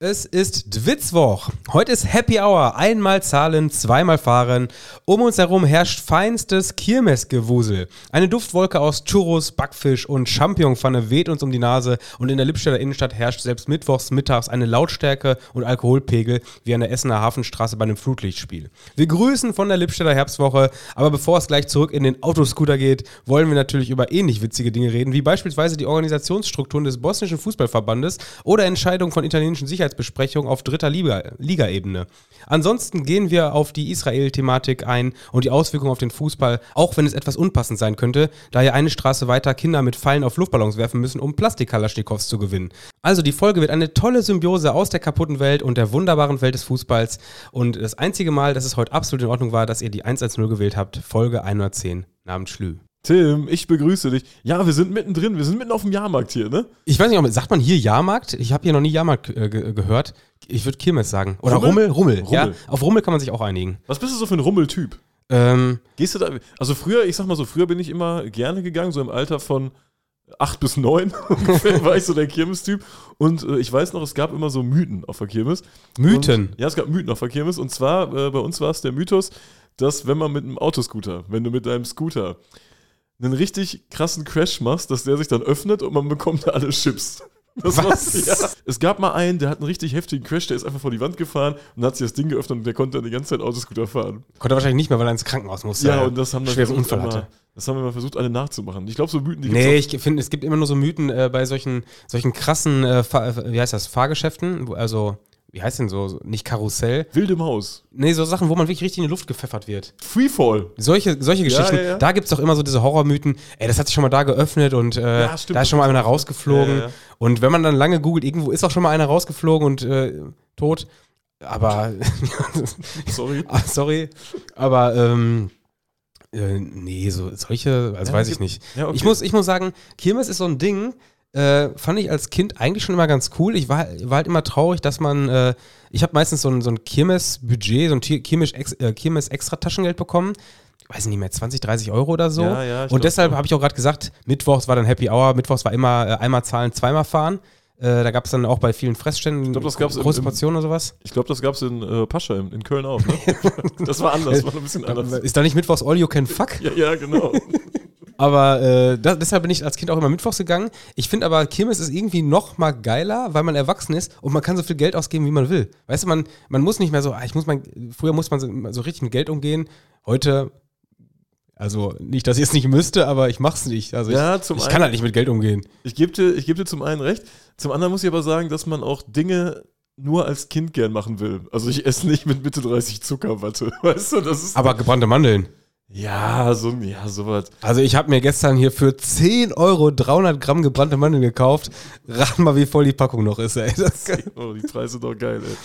Es ist Witzwoch. Heute ist Happy Hour. Einmal zahlen, zweimal fahren. Um uns herum herrscht feinstes Kirmesgewusel. Eine Duftwolke aus Churros, Backfisch und Champignonpfanne weht uns um die Nase und in der Lippstädter Innenstadt herrscht selbst mittwochs mittags eine Lautstärke und Alkoholpegel wie an der Essener Hafenstraße bei einem Flutlichtspiel. Wir grüßen von der Lippstädter Herbstwoche, aber bevor es gleich zurück in den Autoscooter geht, wollen wir natürlich über ähnlich witzige Dinge reden, wie beispielsweise die Organisationsstrukturen des bosnischen Fußballverbandes oder Entscheidungen von italienischen Sicherheitsbesprechung auf dritter Liga-Ebene. Ansonsten gehen wir auf die Israel-Thematik ein und die Auswirkungen auf den Fußball, auch wenn es etwas unpassend sein könnte, da hier eine Straße weiter Kinder mit Pfeilen auf Luftballons werfen müssen, um Plastik-Kalaschnikows zu gewinnen. Also die Folge wird eine tolle Symbiose aus der kaputten Welt und der wunderbaren Welt des Fußballs und das einzige Mal, dass es heute absolut in Ordnung war, dass ihr die 110 gewählt habt, Folge 110, namens Schlü. Tim, ich begrüße dich. Ja, wir sind mittendrin, wir sind mitten auf dem Jahrmarkt hier, ne? Ich weiß nicht, sagt man hier Jahrmarkt? Ich habe hier noch nie Jahrmarkt gehört. Ich würde Kirmes sagen. Oder Rummel. Ja, auf Rummel kann man sich auch einigen. Was bist du so für ein Rummel-Typ? Gehst du da, also früher, ich sag mal so, früher bin ich immer gerne gegangen, so im Alter von 8 bis 9 ungefähr war ich so der Kirmes-Typ. Und ich weiß noch, es gab immer so Mythen auf der Kirmes. Mythen? Und, ja, es gab Mythen auf der Kirmes. Und zwar, bei uns war es der Mythos, dass wenn du mit deinem Scooter einen richtig krassen Crash machst, dass der sich dann öffnet und man bekommt da alle Chips. Was? Ja. Es gab mal einen, der hat einen richtig heftigen Crash, der ist einfach vor die Wand gefahren und hat sich das Ding geöffnet und der konnte dann die ganze Zeit Autoscooter fahren. Konnte er wahrscheinlich nicht mehr, weil er ins Krankenhaus musste. Ja, und das haben dann das haben wir mal versucht, alle nachzumachen. Ich glaube, so Mythen, die gibt's auch. Ich finde, es gibt immer nur so Mythen bei solchen krassen, Fahrgeschäften, also... Wie heißt denn so? Nicht Karussell? Wild im Haus. Nee, so Sachen, wo man wirklich richtig in die Luft gepfeffert wird. Freefall. Solche Geschichten. Ja. Da gibt's doch immer so diese Horrormythen. Ey, das hat sich schon mal da geöffnet und da ist schon mal einer rausgeflogen. Ja. Und wenn man dann lange googelt, irgendwo ist auch schon mal einer rausgeflogen und tot. Aber... Sorry. Aber... nee, so solche... Also ja, weiß ich nicht. Ja, okay. Ich muss sagen, Kirmes ist so ein Ding... fand ich als Kind eigentlich schon immer ganz cool. Ich war halt immer traurig, dass man, ich habe meistens so ein Kirmes-Budget, so ein Kirmes-Extra-Taschengeld bekommen. Ich weiß nicht mehr, 20, 30 Euro oder so. Ja, und deshalb habe ich auch gerade gesagt, mittwochs war dann Happy Hour, mittwochs war immer einmal zahlen, zweimal fahren. Da gab es dann auch bei vielen Fressständen große Portionen oder sowas. Ich glaube, das gab es in Pascha, in Köln auch. Ne? Das war anders, war ein bisschen anders. Ist da nicht mittwochs All You Can Fuck? Ja, genau. Aber deshalb bin ich als Kind auch immer mittwochs gegangen. Ich finde aber, Kirmes ist irgendwie noch mal geiler, weil man erwachsen ist und man kann so viel Geld ausgeben, wie man will. Weißt du, man muss nicht mehr so, früher musste man so richtig mit Geld umgehen. Heute, also nicht, dass ich es nicht müsste, aber ich mach's nicht. Also ich kann halt nicht mit Geld umgehen. Ich geb dir zum einen recht. Zum anderen muss ich aber sagen, dass man auch Dinge nur als Kind gern machen will. Also ich esse nicht mit Mitte 30 Zuckerwatte, weißt du? Das ist aber gebrannte Mandeln. Ja, sowas. Also ich habe mir gestern hier für 10 Euro 300 Gramm gebrannte Mandeln gekauft. Rat mal, wie voll die Packung noch ist, ey. Die Preise sind doch geil, ey.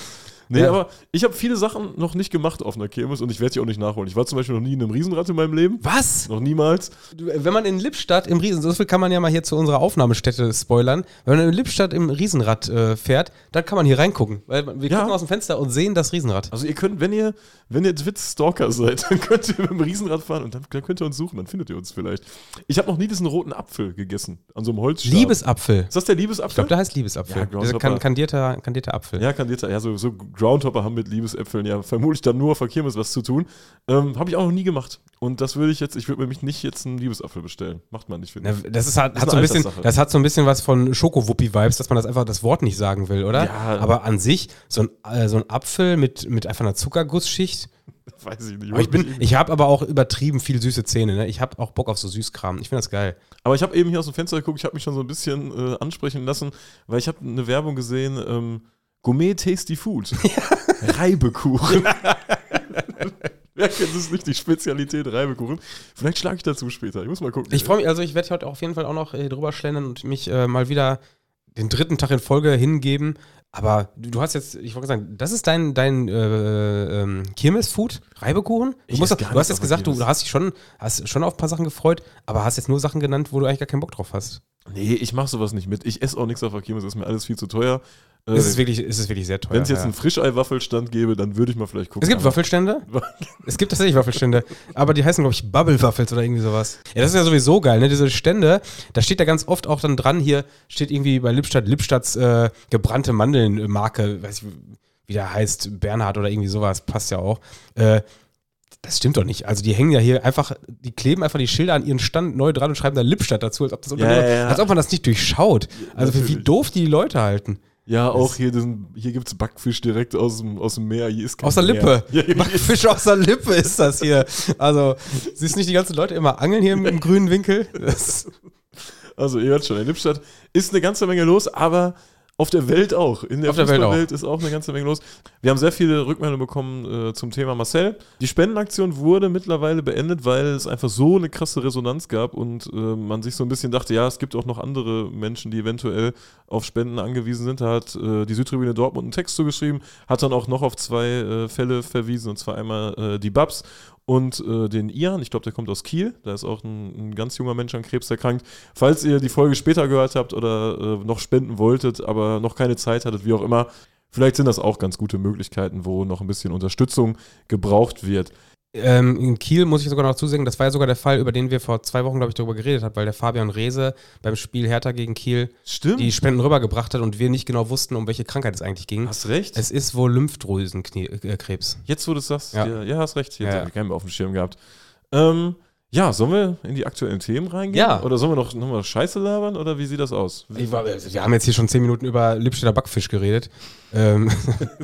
Nee, aber ich habe viele Sachen noch nicht gemacht auf einer Kirmes und ich werde die auch nicht nachholen. Ich war zum Beispiel noch nie in einem Riesenrad in meinem Leben. Was? Noch niemals. Wenn man in Lippstadt im Riesenrad, so viel kann man ja mal hier zu unserer Aufnahmestätte spoilern, wenn man in Lippstadt im Riesenrad fährt, dann kann man hier reingucken. Weil wir gucken aus dem Fenster und sehen das Riesenrad. Also ihr könnt, wenn ihr Twitch-Stalker seid, dann könnt ihr mit dem Riesenrad fahren und dann könnt ihr uns suchen, dann findet ihr uns vielleicht. Ich habe noch nie diesen roten Apfel gegessen, an so einem Holzstab. Liebesapfel. Ist das der Liebesapfel? Ich glaube, der heißt Liebesapfel. Ja, dieser kandierter Apfel. Ja, kandierter, ja, so Groundhopper haben mit Liebesäpfeln ja vermutlich dann nur auf der Kirmes was zu tun. Habe ich auch noch nie gemacht. Und das würde ich jetzt, ich würde mir mich jetzt einen Liebesapfel bestellen. Macht man nicht, finde ich. Das hat so ein bisschen was von Schokowuppi-Vibes, dass man das einfach das Wort nicht sagen will, oder? Ja. Aber an sich, so ein Apfel mit einfach einer Zuckergussschicht. Weiß ich nicht. Ich habe aber auch übertrieben viel süße Zähne. Ne? Ich habe auch Bock auf so Süßkram. Ich finde das geil. Aber ich habe eben hier aus dem Fenster geguckt, ich habe mich schon so ein bisschen ansprechen lassen, weil ich habe eine Werbung gesehen, Gourmet Tasty Food. Ja. Reibekuchen. Wer kennt es nicht, die Spezialität Reibekuchen? Vielleicht schlage ich dazu später. Ich muss mal gucken. Ich freue mich, also ich werde heute auf jeden Fall auch noch drüber schlendern und mich mal wieder den dritten Tag in Folge hingeben. Aber du hast jetzt, ich wollte sagen, das ist dein Kirmes-Food? Reibekuchen? Du hast jetzt gesagt, du hast dich schon auf ein paar Sachen gefreut, aber hast jetzt nur Sachen genannt, wo du eigentlich gar keinen Bock drauf hast. Nee, ich mache sowas nicht mit. Ich esse auch nichts auf der Kirmes, ist mir alles viel zu teuer. Es ist wirklich sehr teuer. Wenn es jetzt einen Frischei-Waffelstand gäbe, dann würde ich mal vielleicht gucken. Es gibt aber Waffelstände. Es gibt tatsächlich Waffelstände. Aber die heißen, glaube ich, Bubble-Waffels oder irgendwie sowas. Ja, das ist ja sowieso geil, ne? Diese Stände, da steht ja ganz oft auch dann dran, hier steht irgendwie bei Lippstadts gebrannte Mandeln-Marke, weiß ich, wie der heißt, Bernhard oder irgendwie sowas, passt ja auch. Das stimmt doch nicht. Also die hängen ja hier einfach, die kleben einfach die Schilder an ihren Stand neu dran und schreiben da Lippstadt dazu, als ob man das nicht durchschaut. Also natürlich. Wie doof die Leute halten. Ja, das auch hier gibt es Backfisch direkt aus dem Meer. Hier ist aus der Lippe. Backfisch aus der Lippe ist das hier. Also siehst nicht die ganzen Leute immer angeln hier im grünen Winkel? Also ihr hört schon, in Lippstadt ist eine ganze Menge los, aber... Auf der Welt auch. In der Fußballwelt ist auch eine ganze Menge los. Wir haben sehr viele Rückmeldungen bekommen zum Thema Marcel. Die Spendenaktion wurde mittlerweile beendet, weil es einfach so eine krasse Resonanz gab und man sich so ein bisschen dachte, ja, es gibt auch noch andere Menschen, die eventuell auf Spenden angewiesen sind. Da hat die Südtribüne Dortmund einen Text zugeschrieben, hat dann auch noch auf zwei Fälle verwiesen, und zwar einmal die Babs und den Ian, ich glaube, der kommt aus Kiel, da ist auch ein ganz junger Mensch an Krebs erkrankt. Falls ihr die Folge später gehört habt oder noch spenden wolltet, aber noch keine Zeit hattet, wie auch immer, vielleicht sind das auch ganz gute Möglichkeiten, wo noch ein bisschen Unterstützung gebraucht wird. In Kiel muss ich sogar noch zusagen, das war ja sogar der Fall, über den wir vor 2 Wochen, glaube ich, darüber geredet haben, weil der Fabian Reese beim Spiel Hertha gegen Kiel die Spenden rübergebracht hat und wir nicht genau wussten, um welche Krankheit es eigentlich ging. Hast recht. Es ist wohl Lymphdrüsenkrebs. Jetzt, wo du es sagst, ja, hast recht. Jetzt habe ich keinen mehr auf dem Schirm gehabt. Ja, sollen wir in die aktuellen Themen reingehen? Ja. Oder sollen wir noch mal Scheiße labern? Oder wie sieht das aus? Wir haben jetzt hier schon 10 Minuten über Lippstädter Backfisch geredet.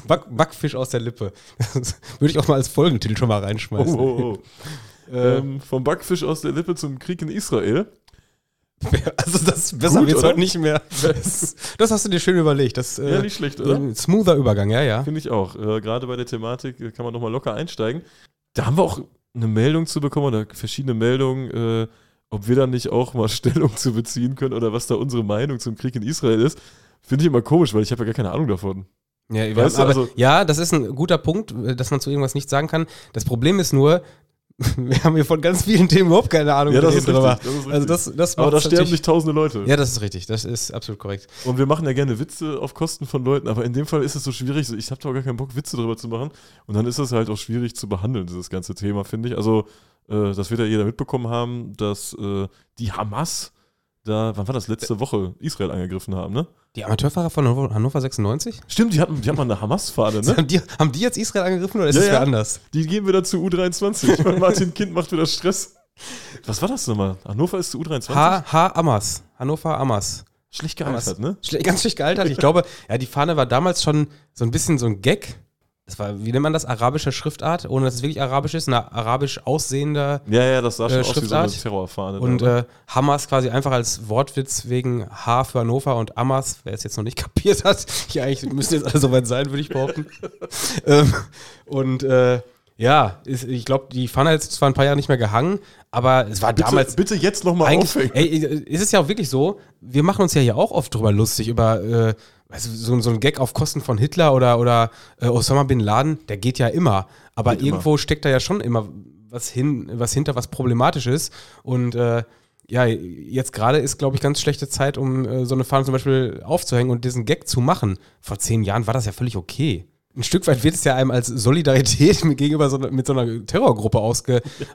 Backfisch aus der Lippe. Das würde ich auch mal als Folgentitel schon mal reinschmeißen. Oh. Vom Backfisch aus der Lippe zum Krieg in Israel. Also das besser wird es heute nicht mehr. Das hast du dir schön überlegt. Das, nicht schlecht, oder? Ein smoother Übergang, ja. Finde ich auch. Gerade bei der Thematik kann man nochmal locker einsteigen. Da haben wir auch eine Meldung zu bekommen oder verschiedene Meldungen, ob wir dann nicht auch mal Stellung zu beziehen können oder was da unsere Meinung zum Krieg in Israel ist, finde ich immer komisch, weil ich habe ja gar keine Ahnung davon. Ja, das ist ein guter Punkt, dass man zu irgendwas nichts sagen kann. Das Problem ist nur, wir haben hier von ganz vielen Themen überhaupt keine Ahnung. Ja, das ist richtig. Aber da sterben nicht tausende Leute. Ja, das ist richtig. Das ist absolut korrekt. Und wir machen ja gerne Witze auf Kosten von Leuten, aber in dem Fall ist es so schwierig. Ich habe doch gar keinen Bock, Witze drüber zu machen. Und dann ist es halt auch schwierig zu behandeln, dieses ganze Thema, finde ich. Also, das wird ja jeder mitbekommen haben, dass die Hamas da, wann war das, letzte Woche Israel angegriffen haben, ne? Die Amateurfahrer von Hannover 96? Stimmt, die haben mal eine Hamas-Fahne, ne? Haben die jetzt Israel angegriffen oder ist es anders? Die gehen wieder zu U23, weil Martin Kind macht wieder Stress. Was war das nochmal? Hannover ist zu U23? Hamas. Hannover Hamas. Schlecht gealtert, Hamas. Ne? Ganz schlecht gealtert. Ich glaube, ja, die Fahne war damals schon so ein bisschen so ein Gag. Das war, wie nennt man das, arabische Schriftart, ohne dass es wirklich arabisch ist, eine arabisch aussehende Schriftart. Ja, das sah schon aus wie so eine Terrorfahne. Und Hamas quasi einfach als Wortwitz wegen H für Hannover und Amas, wer es jetzt noch nicht kapiert hat, ja, eigentlich müsste jetzt alle soweit sein, würde ich behaupten. Ich glaube, die Fahne hat jetzt zwar ein paar Jahre nicht mehr gehangen, aber es war damals... Bitte jetzt nochmal aufhängen. Es ist ja auch wirklich so, wir machen uns ja hier auch oft drüber lustig, über so ein Gag auf Kosten von Hitler oder Osama Bin Laden, der geht ja immer. Aber geht irgendwo immer. Steckt da ja schon immer was hin, was hinter, was problematisch ist. Und jetzt gerade ist, glaube ich, ganz schlechte Zeit, um so eine Fahne zum Beispiel aufzuhängen und diesen Gag zu machen. Vor 10 Jahren war das ja völlig okay. Ein Stück weit wird es ja einem als Solidarität gegenüber mit so einer Terrorgruppe ausgelegt.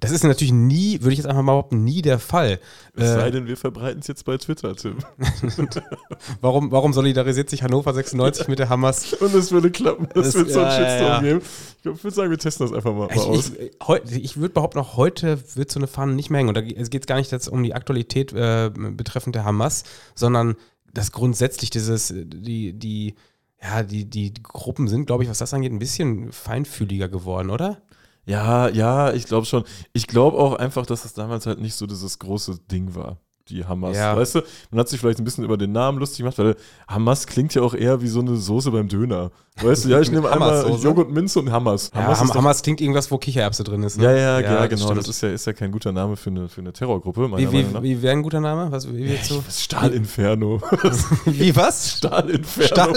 Das ist natürlich nie, würde ich jetzt einfach mal behaupten, nie der Fall. Es sei denn, wir verbreiten es jetzt bei Twitter, Tim. Warum solidarisiert sich Hannover 96 mit der Hamas? Und es würde klappen, das wird so ein Shitstorm geben. Ich würde sagen, wir testen das einfach mal aus. Ich würde behaupten, auch heute wird so eine Fahne nicht mehr hängen. Und da geht es gar nicht jetzt um die Aktualität betreffend der Hamas, sondern dass grundsätzlich die Gruppen sind, glaube ich, was das angeht, ein bisschen feinfühliger geworden, oder? Ja, ich glaube schon. Ich glaube auch einfach, dass das damals halt nicht so dieses große Ding war. die Hamas, ja, weißt du? Man hat sich vielleicht ein bisschen über den Namen lustig gemacht, weil Hamas klingt ja auch eher wie so eine Soße beim Döner. Weißt du, ja, ich nehme einmal Joghurt, Minze und Hamas. Ja, Hamas klingt irgendwas, wo Kichererbse drin ist. Ne? Ja, genau. Stimmt. Das ist ja kein guter Name für eine Terrorgruppe, meiner Meinung nach. Wie wäre ein guter Name? Was, Stahlinferno. Wie was? Stahlinferno.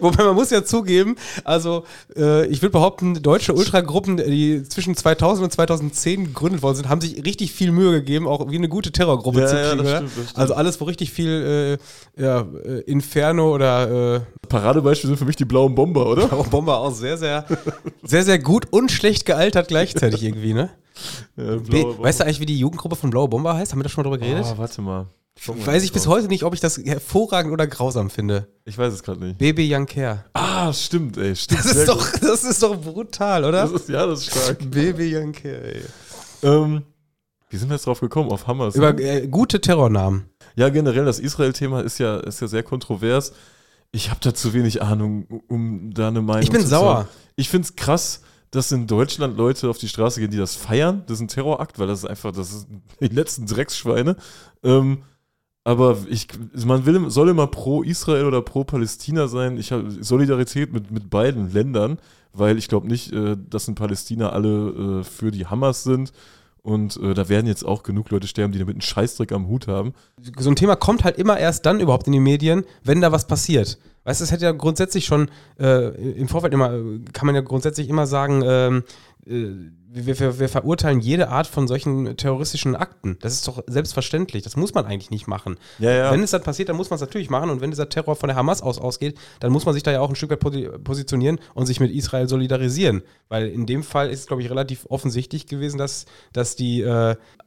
Wobei, man muss ja zugeben, also ich würde behaupten, deutsche Ultragruppen, die zwischen 2000 und 2010 gegründet worden sind, haben sich richtig viel Mühe gegeben, auch wie eine gute Terrorgruppe zu kriegen. Das stimmt. Also alles, wo richtig viel Inferno oder... Paradebeispiel sind für mich die Blauen Bomber, oder? Blaue Bomber auch sehr, sehr, sehr, sehr gut und schlecht gealtert gleichzeitig irgendwie, ne? Ja, weißt du eigentlich, wie die Jugendgruppe von Blaue Bomber heißt? Haben wir da schon mal drüber geredet? Oh, warte mal. Weiß ich bis heute nicht, ob ich das hervorragend oder grausam finde. Ich weiß es gerade nicht. Baby Young Care. Ah, stimmt, ey. Stimmt, das ist doch brutal, oder? Das ist stark. Baby Young Care, ey. Wie sind wir jetzt drauf gekommen? Auf Hamas. Über gute Terrornamen. Ja, generell, das Israel-Thema ist ja sehr kontrovers. Ich habe da zu wenig Ahnung, um da eine Meinung zu sagen. Ich bin sauer. Ich finde es krass, dass in Deutschland Leute auf die Straße gehen, die das feiern. Das ist ein Terrorakt, weil das ist die letzten Drecksschweine. Aber man soll immer pro Israel oder pro Palästina sein. Ich habe Solidarität mit beiden Ländern, weil ich glaube nicht, dass in Palästina alle für die Hamas sind. Und da werden jetzt auch genug Leute sterben, die damit einen Scheißdreck am Hut haben. So ein Thema kommt halt immer erst dann überhaupt in die Medien, wenn da was passiert. Weißt du, es hätte ja grundsätzlich schon im Vorfeld kann man ja grundsätzlich immer sagen, wir verurteilen jede Art von solchen terroristischen Akten. Das ist doch selbstverständlich. Das muss man eigentlich nicht machen. Ja. Wenn es dann passiert, dann muss man es natürlich machen. Und wenn dieser Terror von der Hamas ausgeht, dann muss man sich da ja auch ein Stück weit positionieren und sich mit Israel solidarisieren. Weil in dem Fall ist es, glaube ich, relativ offensichtlich gewesen, dass die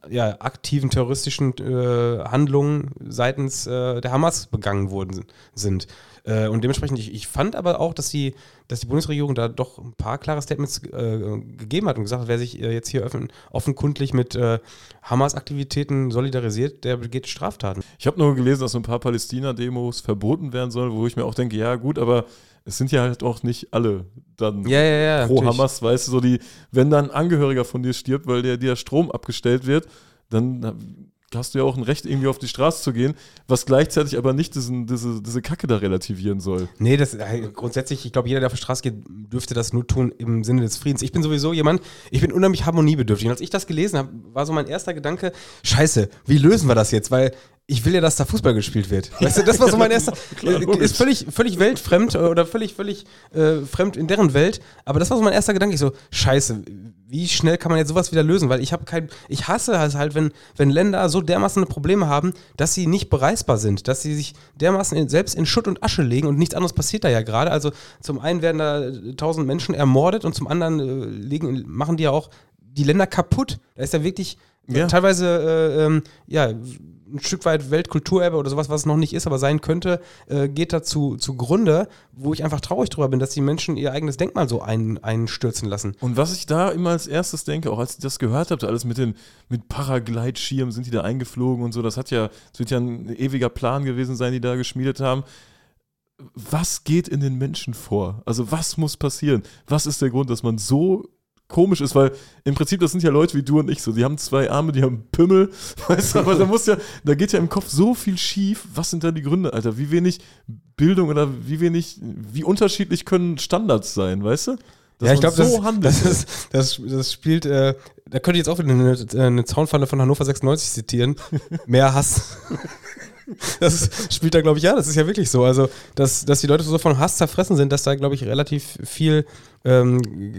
aktiven terroristischen Handlungen seitens der Hamas begangen worden sind. Und dementsprechend, ich fand aber auch, dass die Bundesregierung da doch ein paar klare Statements gegeben hat und gesagt hat, wer sich jetzt hier offenkundig mit Hamas-Aktivitäten solidarisiert, der begeht Straftaten. Ich habe nur gelesen, dass so ein paar Palästina-Demos verboten werden sollen, wo ich mir auch denke, ja gut, aber es sind ja halt auch nicht alle dann pro natürlich. Hamas, weißt du, so wenn dann ein Angehöriger von dir stirbt, weil dir Strom abgestellt wird, dann hast du ja auch ein Recht, irgendwie auf die Straße zu gehen, was gleichzeitig aber nicht diese Kacke da relativieren soll. Nee, grundsätzlich, ich glaube, jeder, der auf die Straße geht, dürfte das nur tun im Sinne des Friedens. Ich bin sowieso jemand, ich bin unheimlich harmoniebedürftig. Und als ich das gelesen habe, war so mein erster Gedanke, scheiße, wie lösen wir das jetzt? Weil ich will ja, dass da Fußball gespielt wird. Weißt du, das war so mein erster... Klar, ist völlig weltfremd oder völlig fremd in deren Welt. Aber das war so mein erster Gedanke. Ich so, scheiße, wie schnell kann man jetzt sowas wieder lösen? Weil ich hasse halt, wenn Länder so dermaßen Probleme haben, dass sie nicht bereisbar sind. Dass sie sich dermaßen selbst in Schutt und Asche legen und nichts anderes passiert da ja gerade. Also zum einen werden da 1.000 Menschen ermordet und zum anderen machen die ja auch die Länder kaputt. Da ist ja wirklich teilweise... ein Stück weit Weltkulturerbe oder sowas, was es noch nicht ist, aber sein könnte, geht dazu zugrunde, wo ich einfach traurig drüber bin, dass die Menschen ihr eigenes Denkmal so einstürzen lassen. Und was ich da immer als erstes denke, auch als ich das gehört habe, alles mit Paragleitschirmen sind die da eingeflogen und so, das wird ja ein ewiger Plan gewesen sein, die da geschmiedet haben. Was geht in den Menschen vor? Also was muss passieren? Was ist der Grund, dass man so komisch ist, weil im Prinzip, das sind ja Leute wie du und ich so, die haben zwei Arme, die haben Pimmel, weißt du, aber da geht ja im Kopf so viel schief, was sind da die Gründe, Alter, wie wenig Bildung oder wie unterschiedlich können Standards sein, weißt du? Dass ja, ich glaube, so das spielt, da könnte ich jetzt auch wieder eine Zaunfalle von Hannover 96 zitieren, mehr Hass. Das spielt da, glaube ich, das ist ja wirklich so. Also, dass die Leute so von Hass zerfressen sind, dass da, glaube ich, relativ viel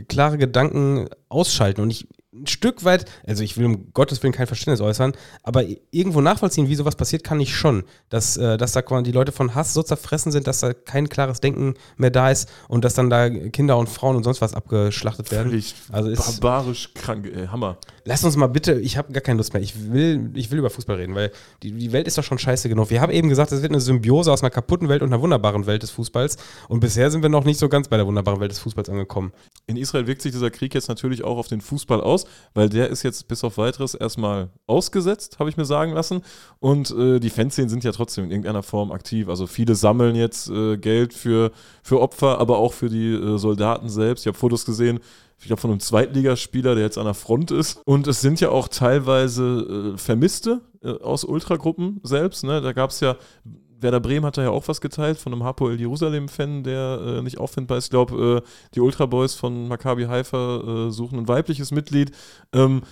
klare Gedanken ausschalten. Und ich ein Stück weit, also ich will um Gottes Willen kein Verständnis äußern, aber irgendwo nachvollziehen, wie sowas passiert, kann ich schon. Dass da die Leute von Hass so zerfressen sind, dass da kein klares Denken mehr da ist und dass dann da Kinder und Frauen und sonst was abgeschlachtet werden. Völlig barbarisch krank, Hammer. Lass uns mal bitte, ich habe gar keine Lust mehr, ich will über Fußball reden, weil die Welt ist doch schon scheiße genug. Wir haben eben gesagt, es wird eine Symbiose aus einer kaputten Welt und einer wunderbaren Welt des Fußballs und bisher sind wir noch nicht so ganz bei der wunderbaren Welt des Fußballs angekommen. In Israel wirkt sich dieser Krieg jetzt natürlich auch auf den Fußball aus, weil der ist jetzt bis auf Weiteres erstmal ausgesetzt, habe ich mir sagen lassen. Und die Fanszenen sind ja trotzdem in irgendeiner Form aktiv. Also viele sammeln jetzt Geld für Opfer, aber auch für die Soldaten selbst. Ich habe Fotos gesehen, ich glaube, von einem Zweitligaspieler, der jetzt an der Front ist. Und es sind ja auch teilweise Vermisste aus Ultragruppen selbst. Ne? Da gab es ja, Werder Bremen hat da ja auch was geteilt von einem Hapoel Jerusalem-Fan, der nicht auffindbar ist. Ich glaube, die Ultraboys von Maccabi Haifa suchen ein weibliches Mitglied.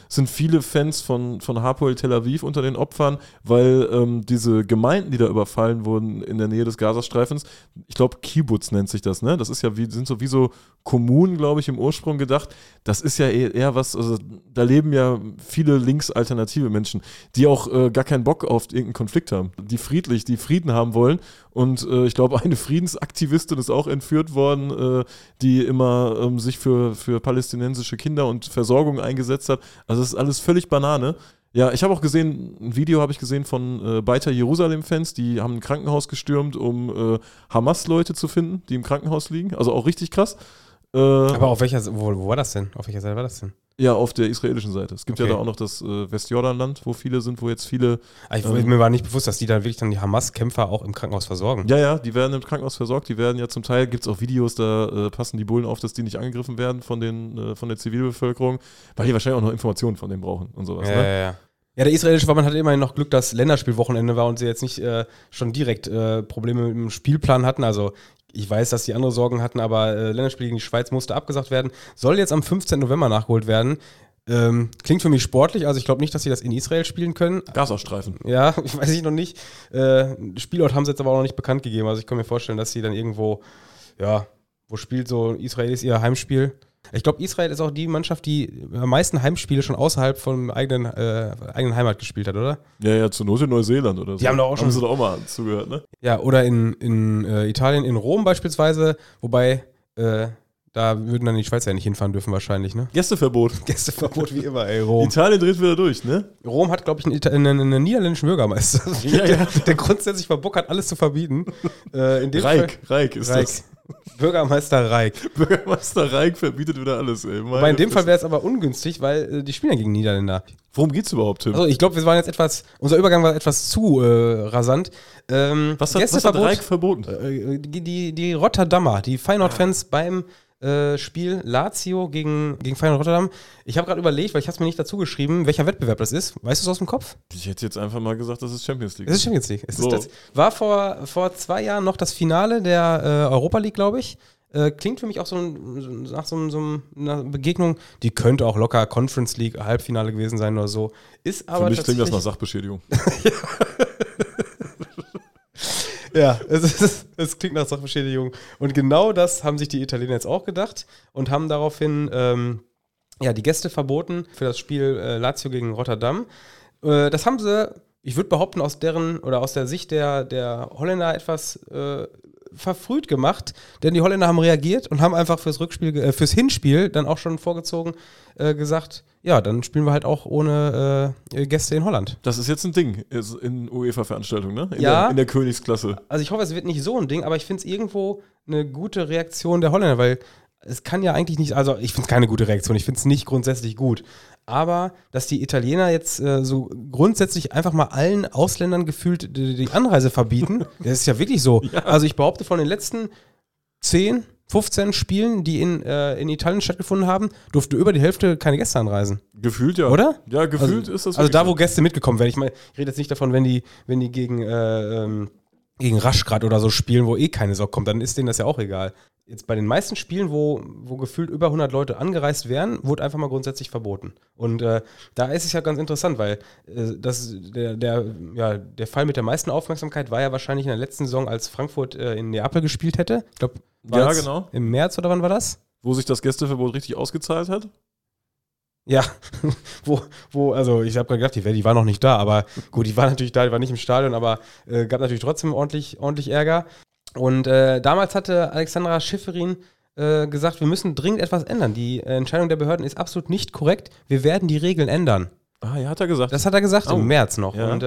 Sind viele Fans von Hapoel Tel Aviv unter den Opfern, weil diese Gemeinden, die da überfallen wurden in der Nähe des Gazastreifens, ich glaube, Kibbutz nennt sich das. Ne? Das ist ja sind so wie so Kommunen, glaube ich, im Ursprung gedacht. Das ist ja eher was, also da leben ja viele linksalternative Menschen, die auch gar keinen Bock auf irgendeinen Konflikt haben, die Frieden haben wollen. Und ich glaube, eine Friedensaktivistin ist auch entführt worden, die immer sich für palästinensische Kinder und Versorgung eingesetzt hat. Also das ist alles völlig Banane. Ja, ich habe auch gesehen, ein Video habe ich gesehen von Beitar Jerusalem-Fans, die haben ein Krankenhaus gestürmt, um Hamas-Leute zu finden, die im Krankenhaus liegen. Also auch richtig krass. Aber auf welcher Seite, wo war das denn? Auf welcher Seite war das denn? Ja, auf der israelischen Seite. Es gibt ja da auch noch das Westjordanland, wo viele sind, wo jetzt viele... mir war nicht bewusst, dass die dann wirklich die Hamas-Kämpfer auch im Krankenhaus versorgen. Ja, ja, die werden im Krankenhaus versorgt. Die werden ja zum Teil, gibt es auch Videos, da passen die Bullen auf, dass die nicht angegriffen werden von der Zivilbevölkerung, weil die wahrscheinlich auch noch Informationen von denen brauchen und sowas. Ja, ne? Ja. Ja, der israelische Verband hatte immerhin noch Glück, dass Länderspielwochenende war und sie jetzt nicht schon direkt Probleme mit dem Spielplan hatten. Also ich weiß, dass die andere Sorgen hatten, aber Länderspiel gegen die Schweiz musste abgesagt werden. Soll jetzt am 15. November nachgeholt werden. Klingt für mich sportlich, also ich glaube nicht, dass sie das in Israel spielen können. Gazastreifen. Ja, weiß ich noch nicht. Spielort haben sie jetzt aber auch noch nicht bekannt gegeben. Also ich kann mir vorstellen, dass sie dann irgendwo, ja, wo spielt so Israelis ihr Heimspiel? Ich glaube, Israel ist auch die Mannschaft, die am meisten Heimspiele schon außerhalb vom eigenen Heimat gespielt hat, oder? Ja, ja, zur Not in Neuseeland oder so. Die haben da auch schon da auch mal zugehört, ne? Ja, oder in Italien, in Rom beispielsweise, wobei da würden dann die Schweizer ja nicht hinfahren dürfen wahrscheinlich, ne? Gästeverbot. Gästeverbot wie immer, ey, Rom. Italien dreht wieder durch, ne? Rom hat, glaube ich, einen niederländischen Bürgermeister, ja, der grundsätzlich mal Bock hat, alles zu verbieten. Reik ist das. Bürgermeister Reik verbietet wieder alles, ey. Wobei in dem Fall wäre es aber ungünstig, weil die spielen ja gegen Niederländer. Worum geht's überhaupt, Tim? Also ich glaube, unser Übergang war etwas zu rasant. Was hat Reik verboten? Die Rotterdamer, die Feyenoord-Fans beim Spiel Lazio gegen Feyenoord Rotterdam. Ich habe gerade überlegt, weil ich habe es mir nicht dazu geschrieben, welcher Wettbewerb das ist. Weißt du es aus dem Kopf? Ich hätte jetzt einfach mal gesagt, das ist Champions League. Es ist Champions League. War vor 2 Jahren noch das Finale der Europa League, glaube ich. Klingt für mich auch nach einer Begegnung, die könnte auch locker Conference League Halbfinale gewesen sein oder so. Ist aber für mich klingt das nach Sachbeschädigung. Ja, es klingt nach Sachbeschädigung. Und genau das haben sich die Italiener jetzt auch gedacht und haben daraufhin die Gäste verboten für das Spiel Lazio gegen Rotterdam. Das haben sie, ich würde behaupten, aus der Sicht der Holländer etwas verfrüht gemacht, denn die Holländer haben reagiert und haben einfach fürs Hinspiel dann auch schon vorgezogen gesagt, ja, dann spielen wir halt auch ohne Gäste in Holland. Das ist jetzt ein Ding in UEFA-Veranstaltungen, ne? In der Königsklasse. Also ich hoffe, es wird nicht so ein Ding, aber ich finde es irgendwo eine gute Reaktion der Holländer, weil es kann ja eigentlich nicht, also ich finde es keine gute Reaktion, ich finde es nicht grundsätzlich gut, aber dass die Italiener jetzt so grundsätzlich einfach mal allen Ausländern gefühlt die Anreise verbieten, das ist ja wirklich so. Ja. Also ich behaupte, von den letzten 10, 15 Spielen, die in Italien stattgefunden haben, durfte über die Hälfte keine Gäste anreisen. Gefühlt ja. Oder? Ja, gefühlt ist das. Also da, wo Gäste mitgekommen werden. Ich meine, ich rede jetzt nicht davon, wenn die gegen Raschgrad oder so spielen, wo eh keine Sorge kommt, dann ist denen das ja auch egal. Jetzt bei den meisten Spielen, wo gefühlt über 100 Leute angereist wären, wurde einfach mal grundsätzlich verboten. Und da ist es ja ganz interessant, weil der Fall mit der meisten Aufmerksamkeit war ja wahrscheinlich in der letzten Saison, als Frankfurt in Neapel gespielt hätte. Ich glaube, im März oder wann war das? Wo sich das Gästeverbot richtig ausgezahlt hat? Ja, also ich habe gerade gedacht, die war noch nicht da, aber gut, die war natürlich da, die war nicht im Stadion, aber gab natürlich trotzdem ordentlich Ärger. Und damals hatte Alexandra Schifferin gesagt, wir müssen dringend etwas ändern. Die Entscheidung der Behörden ist absolut nicht korrekt. Wir werden die Regeln ändern. Ah, ja, hat er gesagt. Das hat er gesagt, im März noch. Ja, und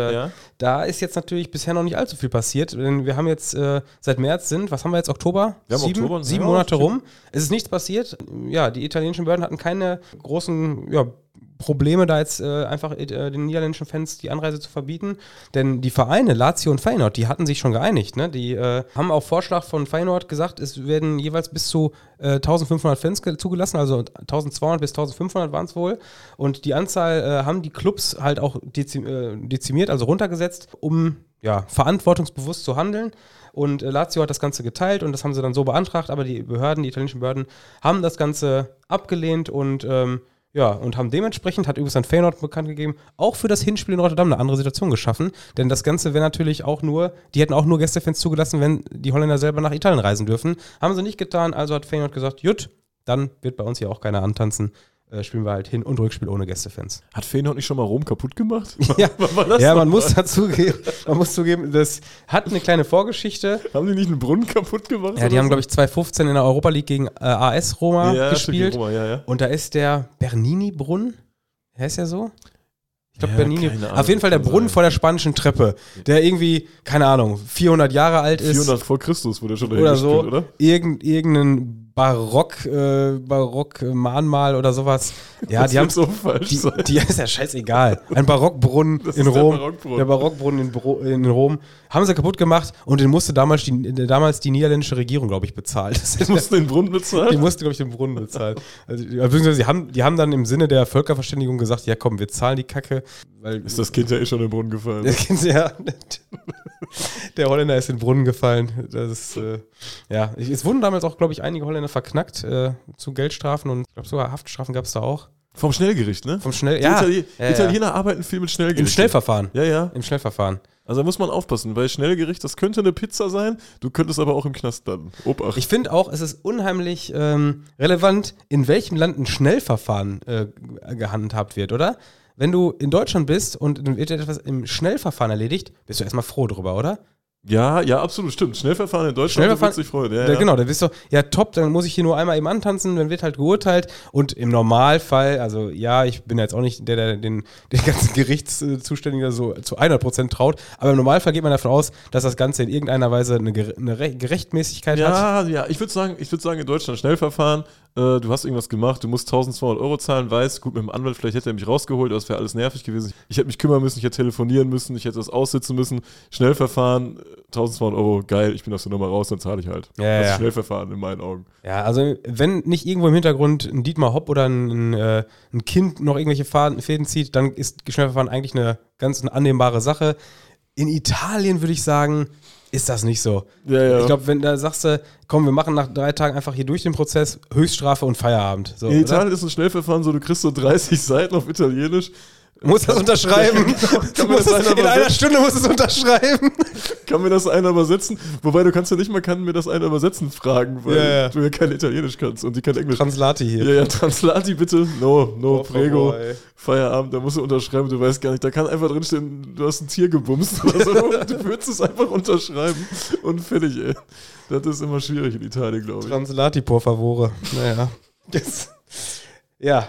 da ist jetzt natürlich bisher noch nicht allzu viel passiert. Denn wir haben jetzt seit März was haben wir jetzt, Oktober? Wir haben 7 Monate rum. Es ist nichts passiert. Ja, die italienischen Behörden hatten keine großen Probleme, da jetzt einfach den niederländischen Fans die Anreise zu verbieten. Denn die Vereine, Lazio und Feyenoord, die hatten sich schon geeinigt. Ne? Die haben auf Vorschlag von Feyenoord gesagt, es werden jeweils bis zu 1500 Fans zugelassen, also 1200 bis 1500 waren es wohl. Und die Anzahl haben die Clubs halt auch dezimiert, also runtergesetzt, um ja, verantwortungsbewusst zu handeln. Und Lazio hat das Ganze geteilt und das haben sie dann so beantragt, aber die Behörden, die italienischen Behörden, haben das Ganze abgelehnt und ja, und haben dementsprechend, hat übrigens dann Feyenoord bekannt gegeben, auch für das Hinspiel in Rotterdam eine andere Situation geschaffen. Denn das Ganze wäre natürlich auch nur, die hätten auch nur Gästefans zugelassen, wenn die Holländer selber nach Italien reisen dürfen. Haben sie nicht getan, also hat Feyenoord gesagt, jut, dann wird bei uns hier auch keiner antanzen. Spielen wir halt Hin- und Rückspiel ohne Gästefans. Hat Feyenoord nicht schon mal Rom kaputt gemacht? Ja, man muss zugeben, das hat eine kleine Vorgeschichte. Haben die nicht einen Brunnen kaputt gemacht? Ja, die haben, glaube ich, 2015 in der Europa League gegen AS Roma gespielt. Roma, ja. Und da ist der Bernini-Brunnen, heißt ja so? Ich glaube, ja, Bernini. Auf jeden Fall der Brunnen vor der spanischen Treppe, der irgendwie, keine Ahnung, 400 Jahre alt ist. 400 vor Christus wurde schon dahin gespielt, oder? Irgendein Barock-Mahnmal oder sowas. Ja, das die haben so falsch sein. Die ist ja scheißegal. Ein Barockbrunnen in Rom. Der Barockbrunnen in Rom. Haben sie kaputt gemacht und den musste damals die niederländische Regierung, glaube ich, bezahlen. Die mussten den Brunnen bezahlen? Die mussten, glaube ich, den Brunnen bezahlen. Also, beziehungsweise die haben dann im Sinne der Völkerverständigung gesagt, ja komm, wir zahlen die Kacke. Weil ist das Kind ja schon in den Brunnen gefallen? Das Kind, ja. Der Holländer ist in den Brunnen gefallen. Das ist, ja. Es wurden damals auch, glaube ich, einige Holländer verknackt zu Geldstrafen und ich glaube sogar Haftstrafen gab es da auch. Vom Schnellgericht, ne? Italiener arbeiten viel mit Schnellgericht. Im Schnellverfahren. Ja. Im Schnellverfahren. Also da muss man aufpassen, weil Schnellgericht, das könnte eine Pizza sein, du könntest aber auch im Knast landen. Obacht. Ich finde auch, es ist unheimlich relevant, in welchem Land ein Schnellverfahren gehandhabt wird, oder? Wenn du in Deutschland bist und dann wird etwas im Schnellverfahren erledigt, bist du erstmal froh drüber, oder? Ja, absolut, stimmt. Schnellverfahren in Deutschland, da wird sich freuen. Ja, genau, da bist du, ja top, dann muss ich hier nur einmal eben antanzen, dann wird halt geurteilt und im Normalfall, also ja, ich bin ja jetzt auch nicht der den ganzen Gerichtszuständigen so zu 100% traut, aber im Normalfall geht man davon aus, dass das Ganze in irgendeiner Weise eine Gerechtmäßigkeit hat. Ja, ich würde sagen in Deutschland Schnellverfahren, du hast irgendwas gemacht, du musst 1.200 € zahlen, weiß, gut, mit dem Anwalt, vielleicht hätte er mich rausgeholt, aber es wäre alles nervig gewesen. Ich hätte mich kümmern müssen, ich hätte telefonieren müssen, ich hätte das aussitzen müssen, Schnellverfahren, 1.200 €, geil, ich bin aus der Nummer raus, dann zahle ich halt. Ja, das ist Schnellverfahren in meinen Augen. Ja, also wenn nicht irgendwo im Hintergrund ein Dietmar Hopp oder ein Kind noch irgendwelche Fäden zieht, dann ist Schnellverfahren eigentlich eine ganz annehmbare Sache. In Italien würde ich sagen, ist das nicht so. Ja. Ich glaube, wenn da sagst du, komm, wir machen nach 3 Tagen einfach hier durch den Prozess, Höchststrafe und Feierabend. So, in Italien ist ein Schnellverfahren so, du kriegst so 30 Seiten auf Italienisch. Muss das unterschreiben. In einer Stunde muss es unterschreiben. Kann mir das einer übersetzen? Wobei, du kannst ja nicht mal, kann mir das einer übersetzen fragen, weil du ja kein Italienisch kannst und die kein Englisch. Translati hier. Ja, Translati bitte. No, prego. Feierabend, da musst du unterschreiben, du weißt gar nicht. Da kann einfach drinstehen, du hast ein Tier gebumst oder so. Du würdest es einfach unterschreiben und fertig, ey. Das ist immer schwierig in Italien, glaube ich. Translati por favore. Naja. Yes. Ja,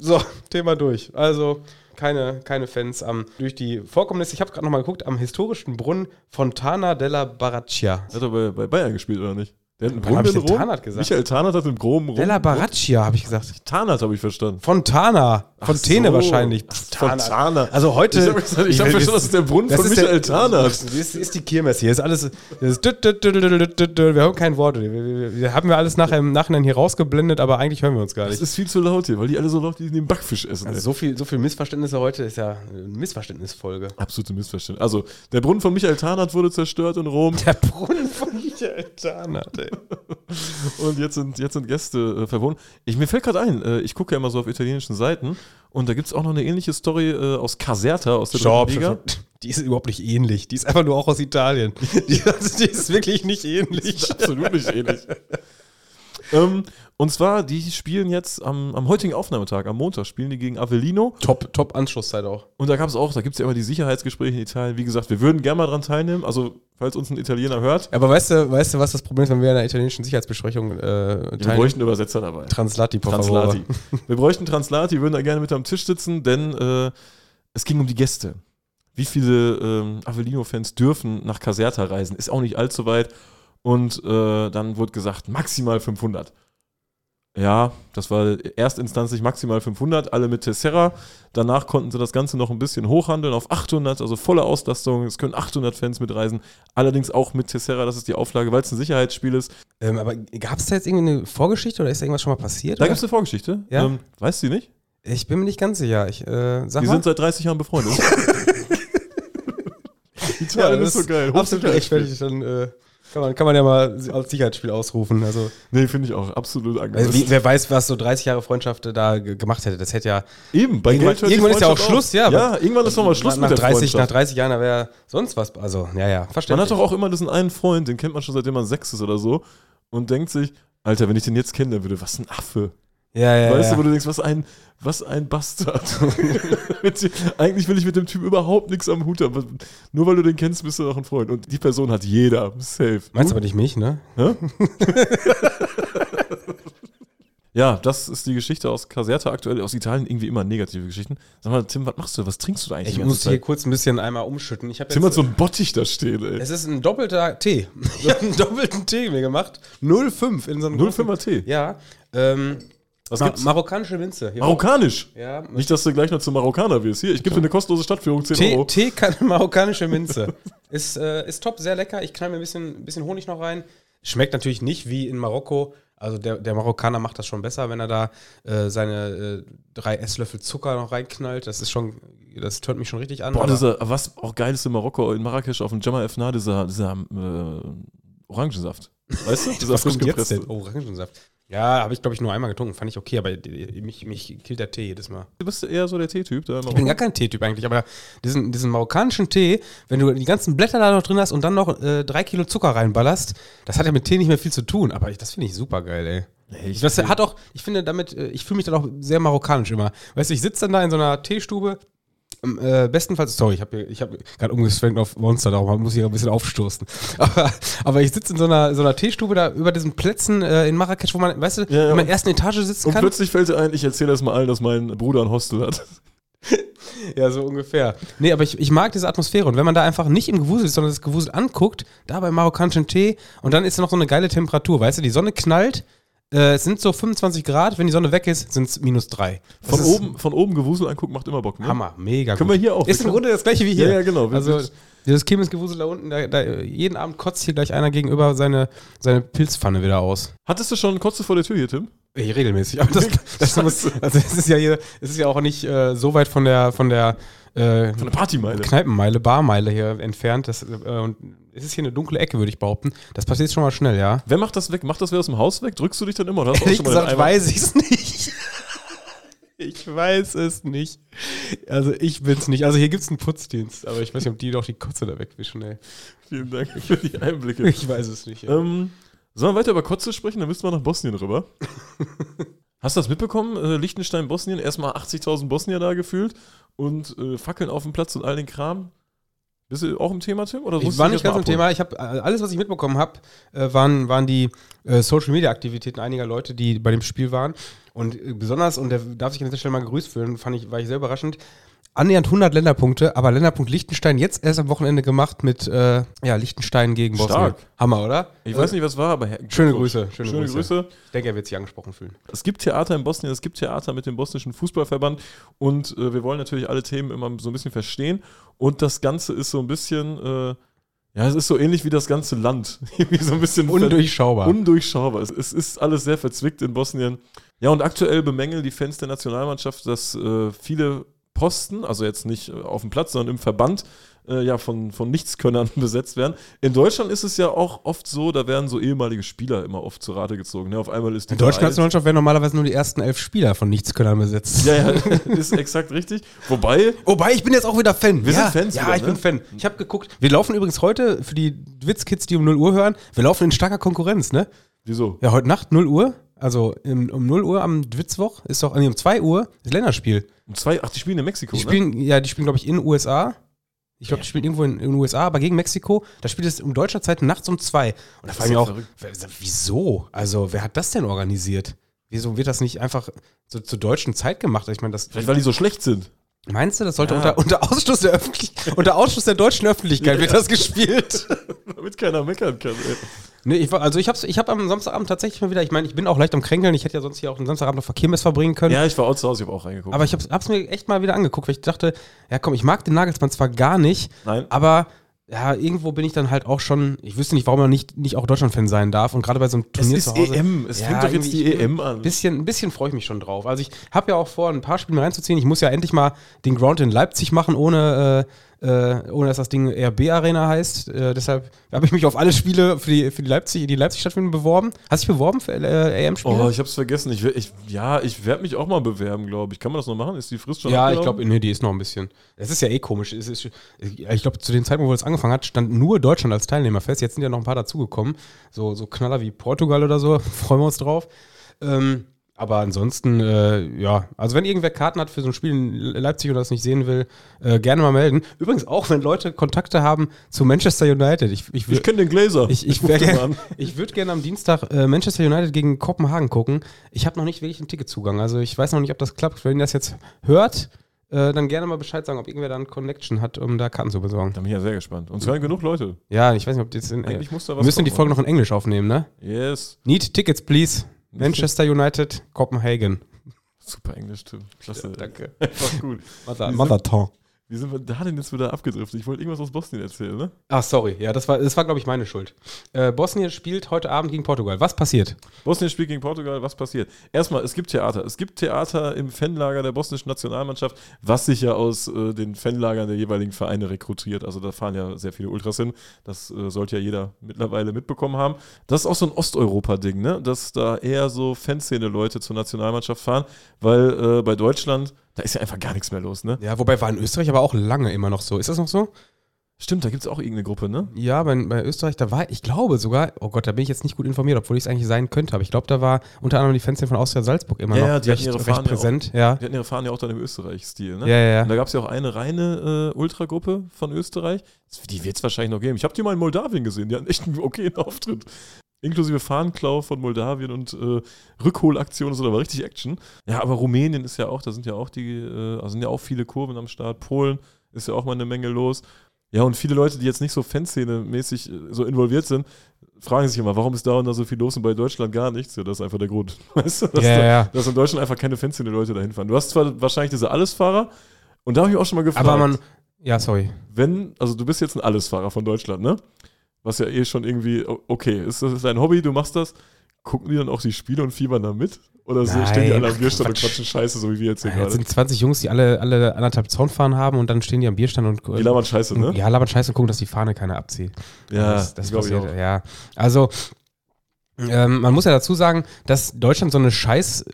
so, Thema durch. Also, keine Fans durch die Vorkommnisse. Ich habe gerade nochmal geguckt, am historischen Brunnen Fontana della Baraccia. Hat er bei Bayern gespielt, oder nicht? Der hat einen Brunnen in Rom. Michael Tarnath hat im groben Rum. Della Baraccia, habe ich gesagt. Tarnath habe ich verstanden. Fontana wahrscheinlich. Fontana. Also heute... Ich habe verstanden, das ist der Brunnen von Michael Tarnath. Das ist die Kirmes hier. Das ist alles... Wir haben kein Wort. Wir haben alles nachher im Nachhinein hier rausgeblendet, aber eigentlich hören wir uns gar nicht. Es ist viel zu laut hier, weil die alle so laut den Backfisch essen. Also so viel Missverständnisse heute ist ja eine Missverständnisfolge. Absolute Missverständnis. Also, der Brunnen von Michael Tarnath wurde zerstört in Rom. Der Brunnen von Michael Tarnath, ey. Und jetzt sind Gäste verboten. Mir fällt gerade ein, ich gucke ja immer so auf italienischen Seiten und da gibt es auch noch eine ähnliche Story aus Caserta, aus der dritten Liga. Die ist überhaupt nicht ähnlich, die ist einfach nur auch aus Italien. Die ist wirklich nicht ähnlich. Das ist absolut nicht ähnlich. Und zwar, die spielen jetzt am heutigen Aufnahmetag, am Montag, spielen die gegen Avellino. Top Anschlusszeit auch. Und da gibt es ja immer die Sicherheitsgespräche in Italien. Wie gesagt, wir würden gerne mal dran teilnehmen, also falls uns ein Italiener hört. Aber weißt du, was das Problem ist, wenn wir in einer italienischen Sicherheitsbesprechung teilnehmen? Wir bräuchten Übersetzer dabei. Translati. Wir bräuchten Translati, würden da gerne mit am Tisch sitzen, denn es ging um die Gäste. Wie viele Avellino-Fans dürfen nach Caserta reisen? Ist auch nicht allzu weit. Und dann wurde gesagt, maximal 500. Ja, das war erstinstanzlich maximal 500, alle mit Tessera. Danach konnten sie das Ganze noch ein bisschen hochhandeln auf 800, also volle Auslastung. Es können 800 Fans mitreisen, allerdings auch mit Tessera. Das ist die Auflage, weil es ein Sicherheitsspiel ist. Aber gab es da jetzt irgendwie eine Vorgeschichte oder ist da irgendwas schon mal passiert? Da gibt es eine Vorgeschichte. Ja? Weißt du die nicht? Ich bin mir nicht ganz sicher. Die sind seit 30 Jahren befreundet. Italien ja, ist so geil. Absolut rechtfertigt, dann... Kann man ja mal als Sicherheitsspiel ausrufen. Also, nee, finde ich auch absolut angemessen. Also, wer weiß, was so 30 Jahre Freundschaft da gemacht hätte. Das hätte ja... Eben, bei irgendwann ist ja auch Schluss, ja. Ja, irgendwann ist nochmal Schluss mit der Freundschaft. Nach 30 Jahren, da wäre sonst was... Also, ja, verständlich. Man hat doch auch immer diesen einen Freund, den kennt man schon seitdem man 6 ist oder so und denkt sich, Alter, wenn ich den jetzt kenne, dann würde, was ein Affe. Ja. Weißt du, wo du denkst, was ein Bastard. Eigentlich will ich mit dem Typ überhaupt nichts am Hut haben. Nur weil du den kennst, bist du noch ein Freund. Und die Person hat jeder. Safe. Meinst du aber nicht mich, ne? Ja, das ist die Geschichte aus Caserta aktuell. Aus Italien irgendwie immer negative Geschichten. Sag mal, Tim, was machst du? Was trinkst du da eigentlich? Ich muss hier kurz ein bisschen einmal umschütten. Tim hat so einen Bottich da stehen, ey. Es ist ein doppelter Tee. Ich habe einen doppelten Tee mir gemacht. 0,5 in so einem 0,5er Tee? Ja. Was gibt's? Marokkanische Minze. Hier Marokkanisch? Ja. Nicht, dass du gleich noch zum Marokkaner wirst. Hier, ich gebe dir eine kostenlose Stadtführung, 10 Euro. Tee, marokkanische Minze. Ist top, sehr lecker. Ich knall mir ein bisschen Honig noch rein. Schmeckt natürlich nicht wie in Marokko. Also der Marokkaner macht das schon besser, wenn er da seine 3 Esslöffel Zucker noch reinknallt. Das tönt mich schon richtig an. Boah, was auch geil ist in Marokko, in Marrakesch auf dem Jemaa Fna, dieser Orangensaft. Weißt du? Dieser frisch gepresste Orangensaft. Ja, habe ich, glaube ich, nur einmal getrunken. Fand ich okay, aber mich killt der Tee jedes Mal. Du bist eher so der Teetyp. Ich bin gar kein Teetyp eigentlich, aber diesen marokkanischen Tee, wenn du die ganzen Blätter da noch drin hast und dann noch 3 Kilo Zucker reinballerst, das hat ja mit Tee nicht mehr viel zu tun, aber das finde ich super geil, ey. Ich fühle mich dann auch sehr marokkanisch immer. Weißt du, ich sitze dann da in so einer Teestube, bestenfalls, sorry, ich hab gerade umgeschwenkt auf Monster, darum muss ich ein bisschen aufstoßen. Aber ich sitze in so einer Teestube da über diesen Plätzen in Marrakesch, wo man, weißt du, in der ersten Etage sitzen kann. Und plötzlich fällt dir ein, ich erzähle das mal allen, dass mein Bruder ein Hostel hat. Ja, so ungefähr. Nee, aber ich mag diese Atmosphäre und wenn man da einfach nicht im Gewusel ist, sondern das Gewusel anguckt, da beim marokkanischen Tee und dann ist da noch so eine geile Temperatur, weißt du, die Sonne knallt. Es sind so 25 Grad, wenn die Sonne weg ist, sind es -3. Von oben Gewusel angucken macht immer Bock, ne? Hammer, mega Können gut. Können wir hier auch. Ist im Grunde das gleiche wie hier. Ja, genau. Also dieses Kirmesgewusel da unten, jeden Abend kotzt hier gleich einer gegenüber seine Pilzpfanne wieder aus. Hattest du schon Kotze vor der Tür hier, Tim? Hey, regelmäßig. Aber es ist ja hier, es ist ja auch nicht so weit von der Partymeile. Kneipenmeile, Barmeile hier entfernt. Und es ist hier eine dunkle Ecke, würde ich behaupten. Das passiert schon mal schnell, ja. Wer macht das weg? Macht das wer aus dem Haus weg? Drückst du dich dann immer? Oder hast Ehrlich gesagt, weiß ich es nicht. Ich weiß es nicht. Also ich bin's nicht. Also hier gibt's einen Putzdienst, aber ich weiß nicht, ob die doch die Kotze da wegwischen, ey. Vielen Dank für die Einblicke. Ich weiß es nicht. Sollen wir weiter über Kotze sprechen? Dann müssen wir nach Bosnien rüber. Hast du das mitbekommen? Liechtenstein, Bosnien, erstmal 80.000 Bosnier da gefühlt und Fackeln auf dem Platz und all den Kram. Bist du auch im Thema, Tim? Oder ich war nicht ganz im Thema. Ich hab, alles, was ich mitbekommen habe, waren die Social-Media-Aktivitäten einiger Leute, die bei dem Spiel waren. Und besonders, und der darf sich an dieser Stelle mal gegrüßt fühlen, war ich sehr überraschend, annähernd 100 Länderpunkte, aber Länderpunkt Liechtenstein jetzt erst am Wochenende gemacht mit Liechtenstein gegen Bosnien. Stark. Hammer, oder? Ich weiß nicht, was war, aber... Schöne Grüße. Ich denke, er wird sich angesprochen fühlen. Es gibt Theater in Bosnien, es gibt Theater mit dem bosnischen Fußballverband und wir wollen natürlich alle Themen immer so ein bisschen verstehen und das Ganze ist so ein bisschen... es ist so ähnlich wie das ganze Land. So ein bisschen undurchschaubar. Es ist alles sehr verzwickt in Bosnien. Ja, und aktuell bemängeln die Fans der Nationalmannschaft, dass viele Posten, also jetzt nicht auf dem Platz, sondern im Verband, von Nichtskönnern besetzt werden. In Deutschland ist es ja auch oft so, da werden so ehemalige Spieler immer oft zur Rate gezogen. Ne? Auf einmal ist die deutsche Nationalmannschaft werden normalerweise nur die ersten 11 Spieler von Nichtskönnern besetzt. Ja, ist exakt richtig. Wobei, ich bin jetzt auch wieder Fan. Wir sind Fans. Ja, ich bin Fan. Ich habe geguckt. Wir laufen übrigens heute, für die Witzkids, die um 0 Uhr hören, wir laufen in starker Konkurrenz, ne? Wieso? Ja, heute Nacht 0 Uhr. Also um 0 Uhr am Dwitzwoch ist doch, um 2 Uhr ist Länderspiel. Um 2 Uhr? Ach, die spielen in Mexiko, die spielen, glaube ich, in den USA. Ich glaube, die spielen irgendwo in den USA, aber gegen Mexiko. Da spielt es um deutscher Zeit nachts um 2. Und da frage ich mich auch, wieso? Also, wer hat das denn organisiert? Wieso wird das nicht einfach so zur deutschen Zeit gemacht? Ich meine, vielleicht, weil die so schlecht sind. Meinst du, das sollte unter Ausschluss der Öffentlichkeit, unter Ausschluss der deutschen Öffentlichkeit wird das gespielt? Damit keiner meckern kann. Ey. Nee, ich hab am Samstagabend tatsächlich mal wieder, ich meine, ich bin auch leicht am Kränkeln, ich hätte ja sonst hier auch den Samstagabend noch Verkehrs verbringen können. Ja, ich war auch zu Hause, ich habe auch reingeguckt. Aber ich hab's mir echt mal wieder angeguckt, weil ich dachte, ja komm, ich mag den Nagelsmann zwar gar nicht, nein, aber ja, irgendwo bin ich dann halt auch schon, ich wüsste nicht, warum man nicht auch Deutschland-Fan sein darf und gerade bei so einem Turnier zu Hause. Es ist EM, es fängt doch jetzt die EM an. Ein bisschen freue ich mich schon drauf. Also ich habe ja auch vor, ein paar Spiele reinzuziehen. Ich muss ja endlich mal den Ground in Leipzig machen, ohne dass das Ding RB-Arena heißt. Deshalb habe ich mich auf alle Spiele für die Leipzig stattfinden beworben. Hast du dich beworben für EM-Spiele? Oh, ich habe es vergessen. Ich werde mich auch mal bewerben, glaube ich. Kann man das noch machen? Ist die Frist schon abgelaufen? Ja, ich glaube, die ist noch ein bisschen. Es ist ja komisch. Ich glaube, zu dem Zeitpunkt, wo es angefangen hat, stand nur Deutschland als Teilnehmer fest. Jetzt sind ja noch ein paar dazugekommen. So Knaller wie Portugal oder so. Freuen wir uns drauf. Aber ansonsten, also wenn irgendwer Karten hat für so ein Spiel in Leipzig oder das nicht sehen will, gerne mal melden. Übrigens auch, wenn Leute Kontakte haben zu Manchester United. Ich kenne den Gläser. Ich würde gerne am Dienstag Manchester United gegen Kopenhagen gucken. Ich habe noch nicht wirklich einen Ticketzugang. Also ich weiß noch nicht, ob das klappt. Wenn ihr das jetzt hört, dann gerne mal Bescheid sagen, ob irgendwer da eine Connection hat, um da Karten zu besorgen. Da bin ich ja sehr gespannt. Und es waren genug Leute. Ja, ich weiß nicht, ob die jetzt müssen die Folge noch in Englisch aufnehmen, ne? Yes. Need tickets, please. Manchester United, Kopenhagen. Super Englisch, Tim. Klasse. Ja, danke. Einfach gut. Mother-Ton. Wie sind wir da denn jetzt wieder abgedriftet? Ich wollte irgendwas aus Bosnien erzählen, ne? Ach, sorry. Ja, das war glaube ich, meine Schuld. Bosnien spielt heute Abend gegen Portugal. Was passiert? Bosnien spielt gegen Portugal. Was passiert? Erstmal, es gibt Theater. Es gibt Theater im Fanlager der bosnischen Nationalmannschaft, was sich ja aus den Fanlagern der jeweiligen Vereine rekrutiert. Also da fahren ja sehr viele Ultras hin. Das sollte ja jeder mittlerweile mitbekommen haben. Das ist auch so ein Osteuropa-Ding, ne? Dass da eher so Fanszene-Leute zur Nationalmannschaft fahren, weil bei Deutschland... Da ist ja einfach gar nichts mehr los, ne? Ja, wobei war in Österreich aber auch lange immer noch so. Ist das noch so? Stimmt, da gibt es auch irgendeine Gruppe, ne? Ja, bei Österreich, da war, ich glaube sogar, oh Gott, da bin ich jetzt nicht gut informiert, obwohl ich es eigentlich sein könnte, aber ich glaube, da war unter anderem die Fanszene von Austria Salzburg immer noch recht präsent. Ja, die hatten ihre Fahnen ja auch dann im Österreich-Stil, ne? Ja. Und da gab es ja auch eine reine Ultragruppe von Österreich, die wird es wahrscheinlich noch geben. Ich habe die mal in Moldawien gesehen, die hatten echt einen okayen Auftritt. Inklusive Fahnenklau von Moldawien und Rückholaktionen, so, da war richtig Action. Ja, aber Rumänien ist ja auch, da sind ja auch sind ja auch viele Kurven am Start. Polen ist ja auch mal eine Menge los. Ja, und viele Leute, die jetzt nicht so Fanszene-mäßig so involviert sind, fragen sich immer, warum ist da und da so viel los und bei Deutschland gar nichts? Ja, das ist einfach der Grund. Weißt du, dass in Deutschland einfach keine Fanszene-Leute dahin fahren. Du hast zwar wahrscheinlich diese Allesfahrer, und da habe ich auch schon mal gefragt. Aber du bist jetzt ein Allesfahrer von Deutschland, ne? Was ja eh schon irgendwie, okay, das ist dein Hobby, du machst das. Gucken die dann auch die Spiele und fiebern da mit? Oder so stehen die alle am Bierstand und quatschen Scheiße, so wie wir jetzt hier gerade? Das sind 20 Jungs, die alle anderthalb Zaunfahnen haben und dann stehen die am Bierstand und... Die labern Scheiße, ne? Ja, labern Scheiße und gucken, dass die Fahne keiner abzieht. Ja, das glaube ich auch. Ja. Also... man muss ja dazu sagen, dass Deutschland so eine scheiß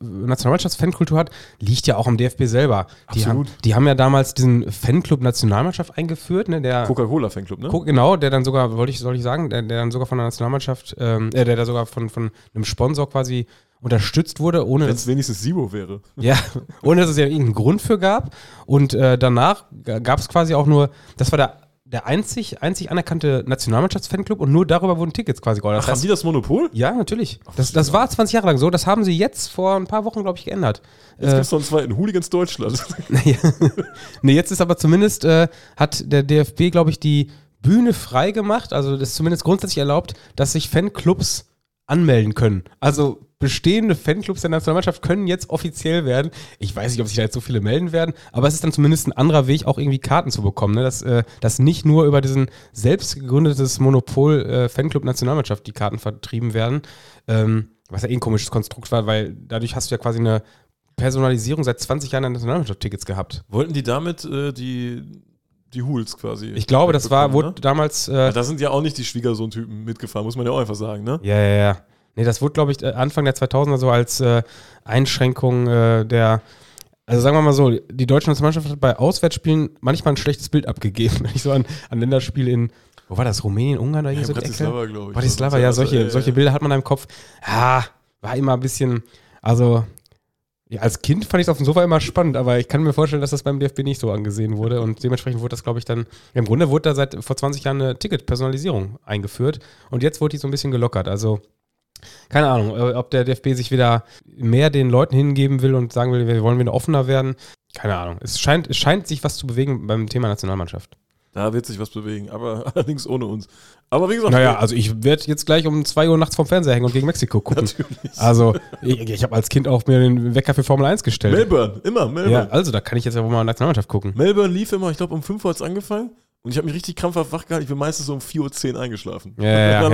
Nationalmannschafts-Fankultur hat, liegt ja auch am DFB selber. Absolut. Die haben ja damals diesen Fanclub Nationalmannschaft eingeführt, ne? Der Coca-Cola-Fanclub, ne? Genau, der dann sogar, der dann sogar von der Nationalmannschaft, der da sogar von einem Sponsor quasi unterstützt wurde, ohne... Wenn es wenigstens Sibo wäre. Ja, ohne dass es ja irgendeinen Grund für gab. Und danach gab es quasi auch nur, das war der einzig anerkannte Nationalmannschafts-Fanclub und nur darüber wurden Tickets quasi geordert. Haben die das Monopol? Ja, natürlich. Das war 20 Jahre lang so. Das haben sie jetzt vor ein paar Wochen, glaube ich, geändert. Jetzt gibt es noch einen zweiten Hooligans Deutschland. Nee, jetzt ist aber zumindest, hat der DFB, glaube ich, die Bühne frei gemacht. Also das ist zumindest grundsätzlich erlaubt, dass sich Fanclubs anmelden können. Also bestehende Fanclubs der Nationalmannschaft können jetzt offiziell werden. Ich weiß nicht, ob sich da jetzt so viele melden werden, aber es ist dann zumindest ein anderer Weg, auch irgendwie Karten zu bekommen, ne? Dass nicht nur über diesen selbst gegründetes Monopol Fanclub Nationalmannschaft die Karten vertrieben werden, was ja eh ein komisches Konstrukt war, weil dadurch hast du ja quasi eine Personalisierung seit 20 Jahren an Nationalmannschaft-Tickets gehabt. Wollten die damit die Hools quasi. Ich glaube, das war, wurde damals... da sind ja auch nicht die Schwiegersohn-Typen mitgefahren, muss man ja auch einfach sagen, ne? Ja. Nee, das wurde, glaube ich, Anfang der 2000er so als Einschränkung der... Also sagen wir mal so, die deutsche Nationalmannschaft hat bei Auswärtsspielen manchmal ein schlechtes Bild abgegeben. Wenn ich so an Länderspiele in... Wo war das? Rumänien, Ungarn oder irgendwie so? Bratislava, glaube ich. Bratislava, ja, solche Bilder hat man da im Kopf. Ah, war immer ein bisschen... Also... Ja, als Kind fand ich es auf dem Sofa immer spannend, aber ich kann mir vorstellen, dass das beim DFB nicht so angesehen wurde und dementsprechend wurde das, glaube ich, dann, im Grunde wurde da seit vor 20 Jahren eine Ticketpersonalisierung eingeführt und jetzt wurde die so ein bisschen gelockert, also keine Ahnung, ob der DFB sich wieder mehr den Leuten hingeben will und sagen will, wir wollen wieder offener werden. Keine Ahnung. Es scheint sich was zu bewegen beim Thema Nationalmannschaft. Da wird sich was bewegen, aber allerdings ohne uns. Aber wie gesagt... Naja, also ich werde jetzt gleich um 2 Uhr nachts vom Fernseher hängen und gegen Mexiko gucken. Natürlich. Also ich habe als Kind auch mir den Wecker für Formel 1 gestellt. Melbourne. Ja, also da kann ich jetzt ja wohl mal Nationalmannschaft gucken. Melbourne lief immer, ich glaube um 5 Uhr hat es angefangen und ich habe mich richtig krampfhaft wach gehalten. Ich bin meistens so um 4.10 Uhr eingeschlafen. Ja,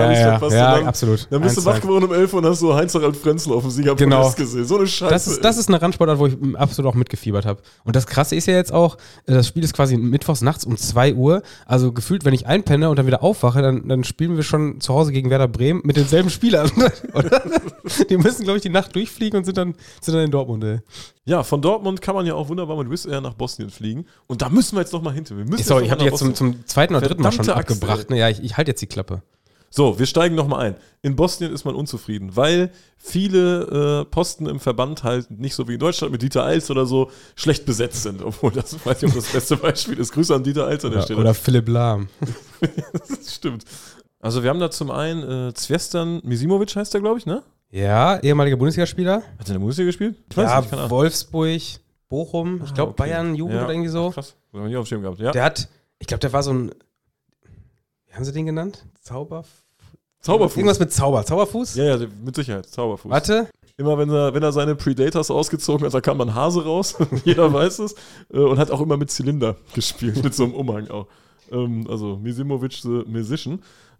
absolut. Dann bist du wach geworden um 11 Uhr und hast so Heinz-Harald Frenzel auf dem Siegerpodest gesehen. So eine Scheiße. Das ist eine Randsportart, wo ich absolut auch mitgefiebert habe. Und das Krasse ist ja jetzt auch, das Spiel ist quasi mittwochs nachts um 2 Uhr. Also gefühlt, wenn ich einpenne und dann wieder aufwache, dann spielen wir schon zu Hause gegen Werder Bremen mit denselben Spielern. Die müssen, glaube ich, die Nacht durchfliegen und sind dann in Dortmund, ey. Ja, von Dortmund kann man ja auch wunderbar mit Wizz Air nach Bosnien fliegen. Und da müssen wir jetzt nochmal hinter. Sorry, ich habe jetzt zum zweiten oder dritten Mal schon abgebracht. Ne, ja, ich halte jetzt die Klappe. So, wir steigen nochmal ein. In Bosnien ist man unzufrieden, weil viele Posten im Verband halt nicht so wie in Deutschland mit Dieter Eils oder so schlecht besetzt sind. Obwohl das vielleicht auch das beste Beispiel ist. Grüße an Dieter Eils an der Stelle. Oder Philipp Lahm. Das stimmt. Also wir haben da zum einen Zvjestan Misimovic heißt der, glaube ich, ne? Ja, ehemaliger Bundesligaspieler. Hat er in der Bundesliga gespielt? Ich weiß nicht, keine Ahnung. Wolfsburg, Bochum, ich glaube Bayern, Jugend oder irgendwie so. Krass, haben wir nicht auf dem Schirm gehabt. Ja. Der hat, ich glaube, der war so ein, wie haben sie den genannt? Zauberfuß. Irgendwas mit Zauberfuß? Ja, mit Sicherheit, Zauberfuß. Warte. Immer wenn er seine Predators ausgezogen hat, da kam man Hase raus, jeder weiß es. Und hat auch immer mit Zylinder gespielt, mit so einem Umhang auch. Also Misimovic, the Musician.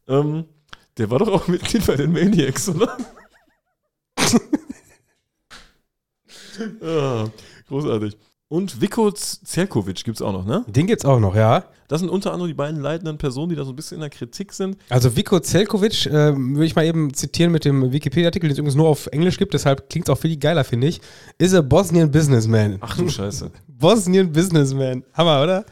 Der war doch auch Mitglied bei den Maniacs, oder? Ah, großartig. Und Vico Cerkovic gibt's auch noch, ne? Den gibt's auch noch, ja. Das sind unter anderem die beiden leitenden Personen, die da so ein bisschen in der Kritik sind. Also Vico Cerkovic, würde ich mal eben zitieren mit dem Wikipedia-Artikel, den es übrigens nur auf Englisch gibt, deshalb klingt es auch viel geiler, finde ich. Is a Bosnian Businessman. Ach du Scheiße. Bosnian Businessman. Hammer, oder?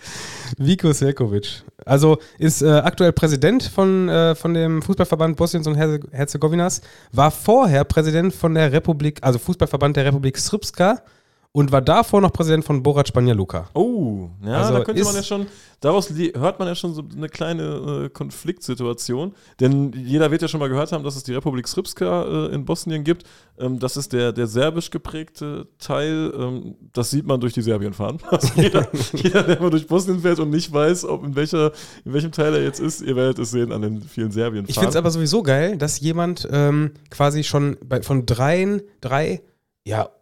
Vico Cerkovic. Also ist aktuell Präsident von dem Fußballverband Bosniens und Herzegowinas, war vorher Präsident von der Republik, also Fußballverband der Republik Srpska und war davor noch Präsident von Borac Luka. Oh, ja, also da könnte man ja schon, daraus hört man ja schon so eine kleine Konfliktsituation, denn jeder wird ja schon mal gehört haben, dass es die Republik Srpska in Bosnien gibt. Das ist der serbisch geprägte Teil, das sieht man durch die Serbien-Fahnen. Also jeder, der mal durch Bosnien fährt und nicht weiß, ob in welchem Teil er jetzt ist, ihr werdet es sehen an den vielen Serbien-Fahnen. Ich finde es aber sowieso geil, dass jemand quasi schon von drei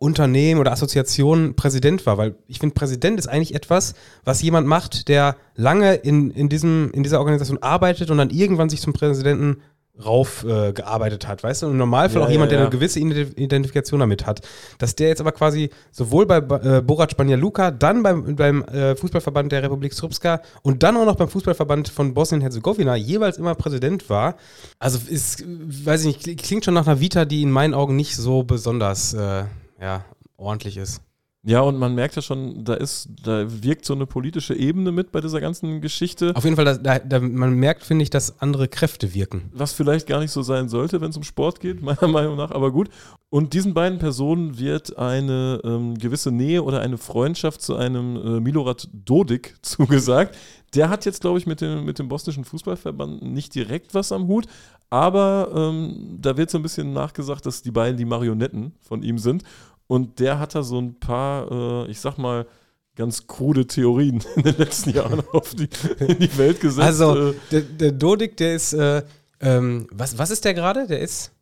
Unternehmen oder Assoziationen Präsident war, weil ich finde, Präsident ist eigentlich etwas, was jemand macht, der lange in dieser Organisation arbeitet und dann irgendwann sich zum Präsidenten raufgearbeitet hat, weißt du? Und im Normalfall auch jemand, der eine gewisse Identifikation damit hat. Dass der jetzt aber quasi sowohl bei Borac Banja Luka, dann beim Fußballverband der Republik Srpska und dann auch noch beim Fußballverband von Bosnien-Herzegowina jeweils immer Präsident war. Also ist, weiß ich nicht, klingt schon nach einer Vita, die in meinen Augen nicht so besonders ordentlich ist. Ja, und man merkt ja schon, da wirkt so eine politische Ebene mit bei dieser ganzen Geschichte. Auf jeden Fall, man merkt, finde ich, dass andere Kräfte wirken. Was vielleicht gar nicht so sein sollte, wenn es um Sport geht, meiner Meinung nach, aber gut. Und diesen beiden Personen wird eine gewisse Nähe oder eine Freundschaft zu einem Milorad Dodik zugesagt. Der hat jetzt, glaube ich, mit dem bosnischen Fußballverband nicht direkt was am Hut, aber da wird so ein bisschen nachgesagt, dass die beiden die Marionetten von ihm sind. Und der hat da so ein paar, ich sag mal, ganz krude Theorien in den letzten Jahren in die Welt gesetzt. Also, der Dodik, der ist, was ist der gerade? Der ist?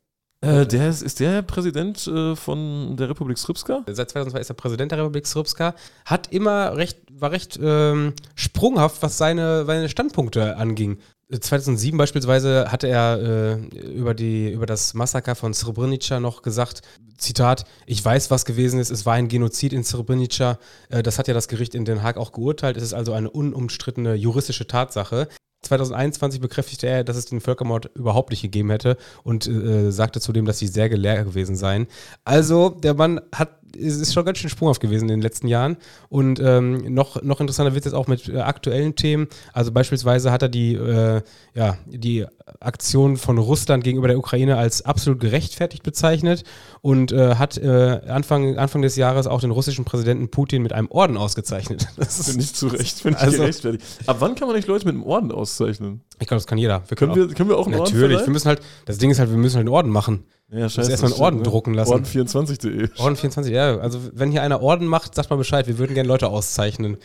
Der ist der Präsident von der Republik Srpska. Seit 2002 ist er Präsident der Republik Srpska. Hat immer recht sprunghaft, was seine Standpunkte anging. 2007 beispielsweise hatte er über das Massaker von Srebrenica noch gesagt, Zitat, ich weiß, was gewesen ist, es war ein Genozid in Srebrenica, das hat ja das Gericht in Den Haag auch geurteilt, es ist also eine unumstrittene juristische Tatsache. 2021 bekräftigte er, dass es den Völkermord überhaupt nicht gegeben hätte und sagte zudem, dass die Särge leer gewesen seien. Also der Mann ist schon ganz schön sprunghaft gewesen in den letzten Jahren und noch interessanter wird es jetzt auch mit aktuellen Themen. Also beispielsweise hat er die Aktion von Russland gegenüber der Ukraine als absolut gerechtfertigt bezeichnet und hat Anfang des Jahres auch den russischen Präsidenten Putin mit einem Orden ausgezeichnet. Das ist nicht zu Recht, finde ich gerechtfertigt. Ab wann kann man nicht Leute mit einem Orden auszeichnen? Ich glaube, das kann jeder. Können wir auch einen Orden verleihen? Natürlich, wir müssen halt, das Ding ist halt, wir müssen halt einen Orden machen. Ja, scheiße. Wir müssen erstmal einen Orden drucken lassen. Orden24.de. Orden24, ja. Also wenn hier einer Orden macht, sagt mal Bescheid, wir würden gerne Leute auszeichnen.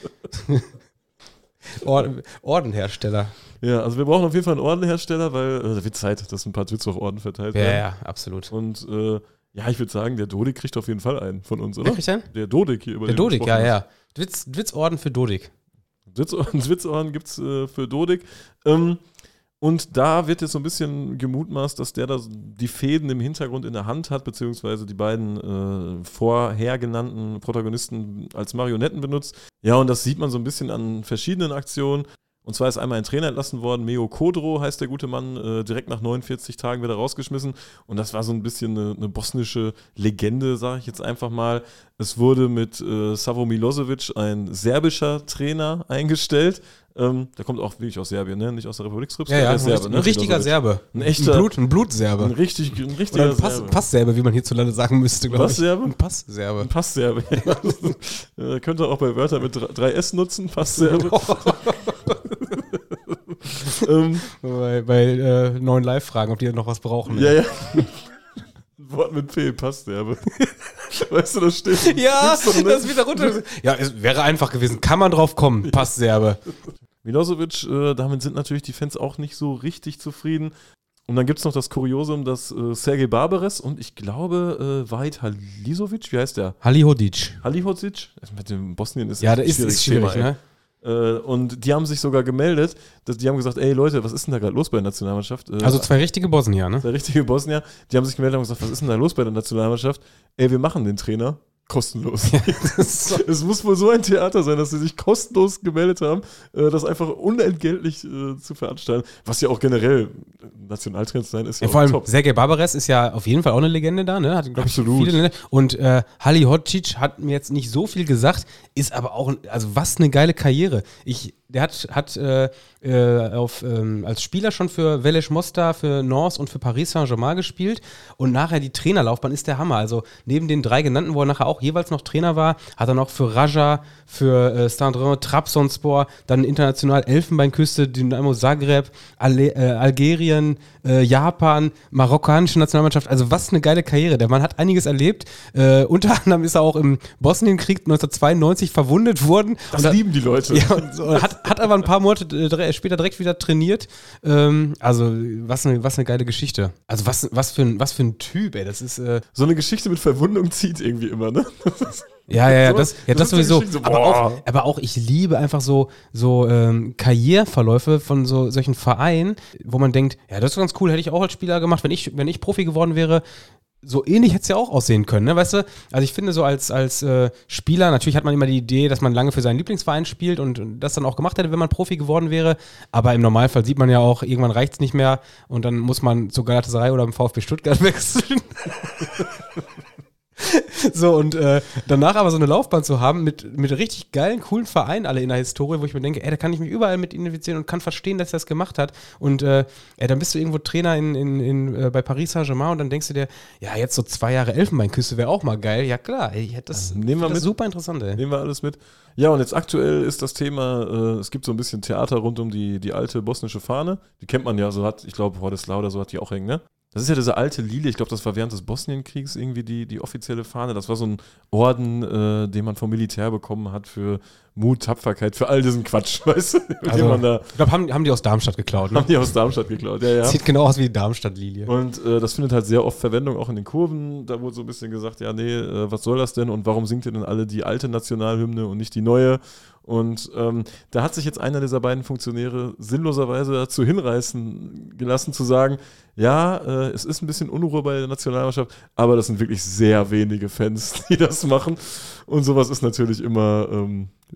Ordenhersteller. Ja, also wir brauchen auf jeden Fall einen Ordenhersteller, weil da wird Zeit, dass ein paar Twits auch Orden verteilt werden. Ja, absolut. Und ja, ich würde sagen, der Dodik kriegt auf jeden Fall einen von uns, oder? Wer kriegt einen? Der Dodik hier über den Dodik, gesprochen ja. Witzorden für Dodik. Witzorden gibt es für Dodik. Und da wird jetzt so ein bisschen gemutmaßt, dass der da die Fäden im Hintergrund in der Hand hat, beziehungsweise die beiden vorher genannten Protagonisten als Marionetten benutzt. Ja, und das sieht man so ein bisschen an verschiedenen Aktionen. Und zwar ist einmal ein Trainer entlassen worden, Meo Kodro heißt der gute Mann, direkt nach 49 Tagen wird er rausgeschmissen. Und das war so ein bisschen eine bosnische Legende, sage ich jetzt einfach mal. Es wurde mit Savo Milosevic ein serbischer Trainer eingestellt. Der kommt auch wirklich aus Serbien, ne? Nicht aus der Republik Srpska. Ja, ein richtiger Serbe. Ein echter. Ein Blutserbe. Ein richtiger Oder ein Serbe. Passserbe, wie man hierzulande sagen müsste, glaube ich. Ein Passserbe. Ein Passserbe. Ja. Könnte auch bei Wörtern mit 3S nutzen, Passserbe. Bei neuen Live-Fragen, ob die noch was brauchen. Ja. Wort mit P, Passserbe. Weißt du, das steht. Ja, das ist wieder runter. Ja, es wäre einfach gewesen. Kann man drauf kommen, Passserbe. Milosevic, damit sind natürlich die Fans auch nicht so richtig zufrieden. Und dann gibt es noch das Kuriosum, dass Sergej Barbares und ich glaube Vahid Halilovic, wie heißt der? Halihodic? Mit dem Bosnien ist ja, das ist schwierig Thema, ne? Und die haben sich sogar gemeldet, dass die haben gesagt, ey Leute, was ist denn da gerade los bei der Nationalmannschaft? Also zwei richtige Bosnier, ne? Zwei richtige Bosnier. Die haben sich gemeldet und gesagt, was ist denn da los bei der Nationalmannschaft? Ey, wir machen den Trainer kostenlos. Ja, es muss wohl so ein Theater sein, dass sie sich kostenlos gemeldet haben, das einfach unentgeltlich zu veranstalten. Was ja auch generell Nationaltrainer sein ist. Ja, vor allem top. Sergej Barbares ist ja auf jeden Fall auch eine Legende da, ne? Hat, glaub ich, viele. Und Halihodić hat mir jetzt nicht so viel gesagt, ist aber auch, also was eine geile Karriere. Der hat als Spieler schon für Velez Mostar, für Nantes und für Paris Saint-Germain gespielt und nachher die Trainerlaufbahn ist der Hammer. Also neben den drei genannten, wo er nachher auch jeweils noch Trainer war, hat er noch für Raja, für Stade, Trabzonspor, dann international Elfenbeinküste, Dynamo Zagreb, Algerien, Japan, marokkanische Nationalmannschaft. Also was eine geile Karriere. Der Mann hat einiges erlebt. Unter anderem ist er auch im Bosnienkrieg 1992 verwundet worden. Das lieben die Leute. Ja, und so, hat aber ein paar Monate später direkt wieder trainiert. Also, was eine geile Geschichte. Also, was für ein Typ, ey. Das ist so eine Geschichte mit Verwundung zieht irgendwie immer, ne? Ja, das sowieso. So, aber auch, ich liebe einfach so Karriereverläufe von so solchen Vereinen, wo man denkt, ja, das ist ganz cool, hätte ich auch als Spieler gemacht, wenn ich Profi geworden wäre. So ähnlich hätte es ja auch aussehen können, ne? Weißt du? Also ich finde so als Spieler, natürlich hat man immer die Idee, dass man lange für seinen Lieblingsverein spielt und das dann auch gemacht hätte, wenn man Profi geworden wäre. Aber im Normalfall sieht man ja auch, irgendwann reicht es nicht mehr und dann muss man zu Galatasaray oder im VfB Stuttgart wechseln. So, und danach aber so eine Laufbahn zu haben mit richtig geilen, coolen Vereinen alle in der Historie, wo ich mir denke, ey, da kann ich mich überall mit identifizieren und kann verstehen, dass er das gemacht hat. Und dann bist du irgendwo Trainer in bei Paris Saint-Germain und dann denkst du dir, ja, jetzt so 2 Jahre Elfenbeinküste wäre auch mal geil. Ja klar, ey, das ist super interessant. Ey. Nehmen wir alles mit. Ja, und jetzt aktuell ist das Thema, es gibt so ein bisschen Theater rund um die alte bosnische Fahne. Die kennt man ja, so hat, ich glaube, Hordeslau oder so hat die auch hängen, ne? Das ist ja diese alte Lilje, ich glaube, das war während des Bosnienkriegs irgendwie die offizielle Fahne. Das war so ein Orden, den man vom Militär bekommen hat für Mut, Tapferkeit, für all diesen Quatsch, weißt du? Also, man da, ich glaube, haben die aus Darmstadt geklaut, ne? Haben die aus Darmstadt geklaut, ja. Sieht genau aus wie die Darmstadt-Lilie. Und das findet halt sehr oft Verwendung, auch in den Kurven. Da wurde so ein bisschen gesagt, ja, nee, was soll das denn? Und warum singt ihr denn alle die alte Nationalhymne und nicht die neue? Und da hat sich jetzt einer dieser beiden Funktionäre sinnloserweise dazu hinreißen gelassen, zu sagen, ja, es ist ein bisschen Unruhe bei der Nationalmannschaft, aber das sind wirklich sehr wenige Fans, die das machen. Und sowas ist natürlich immer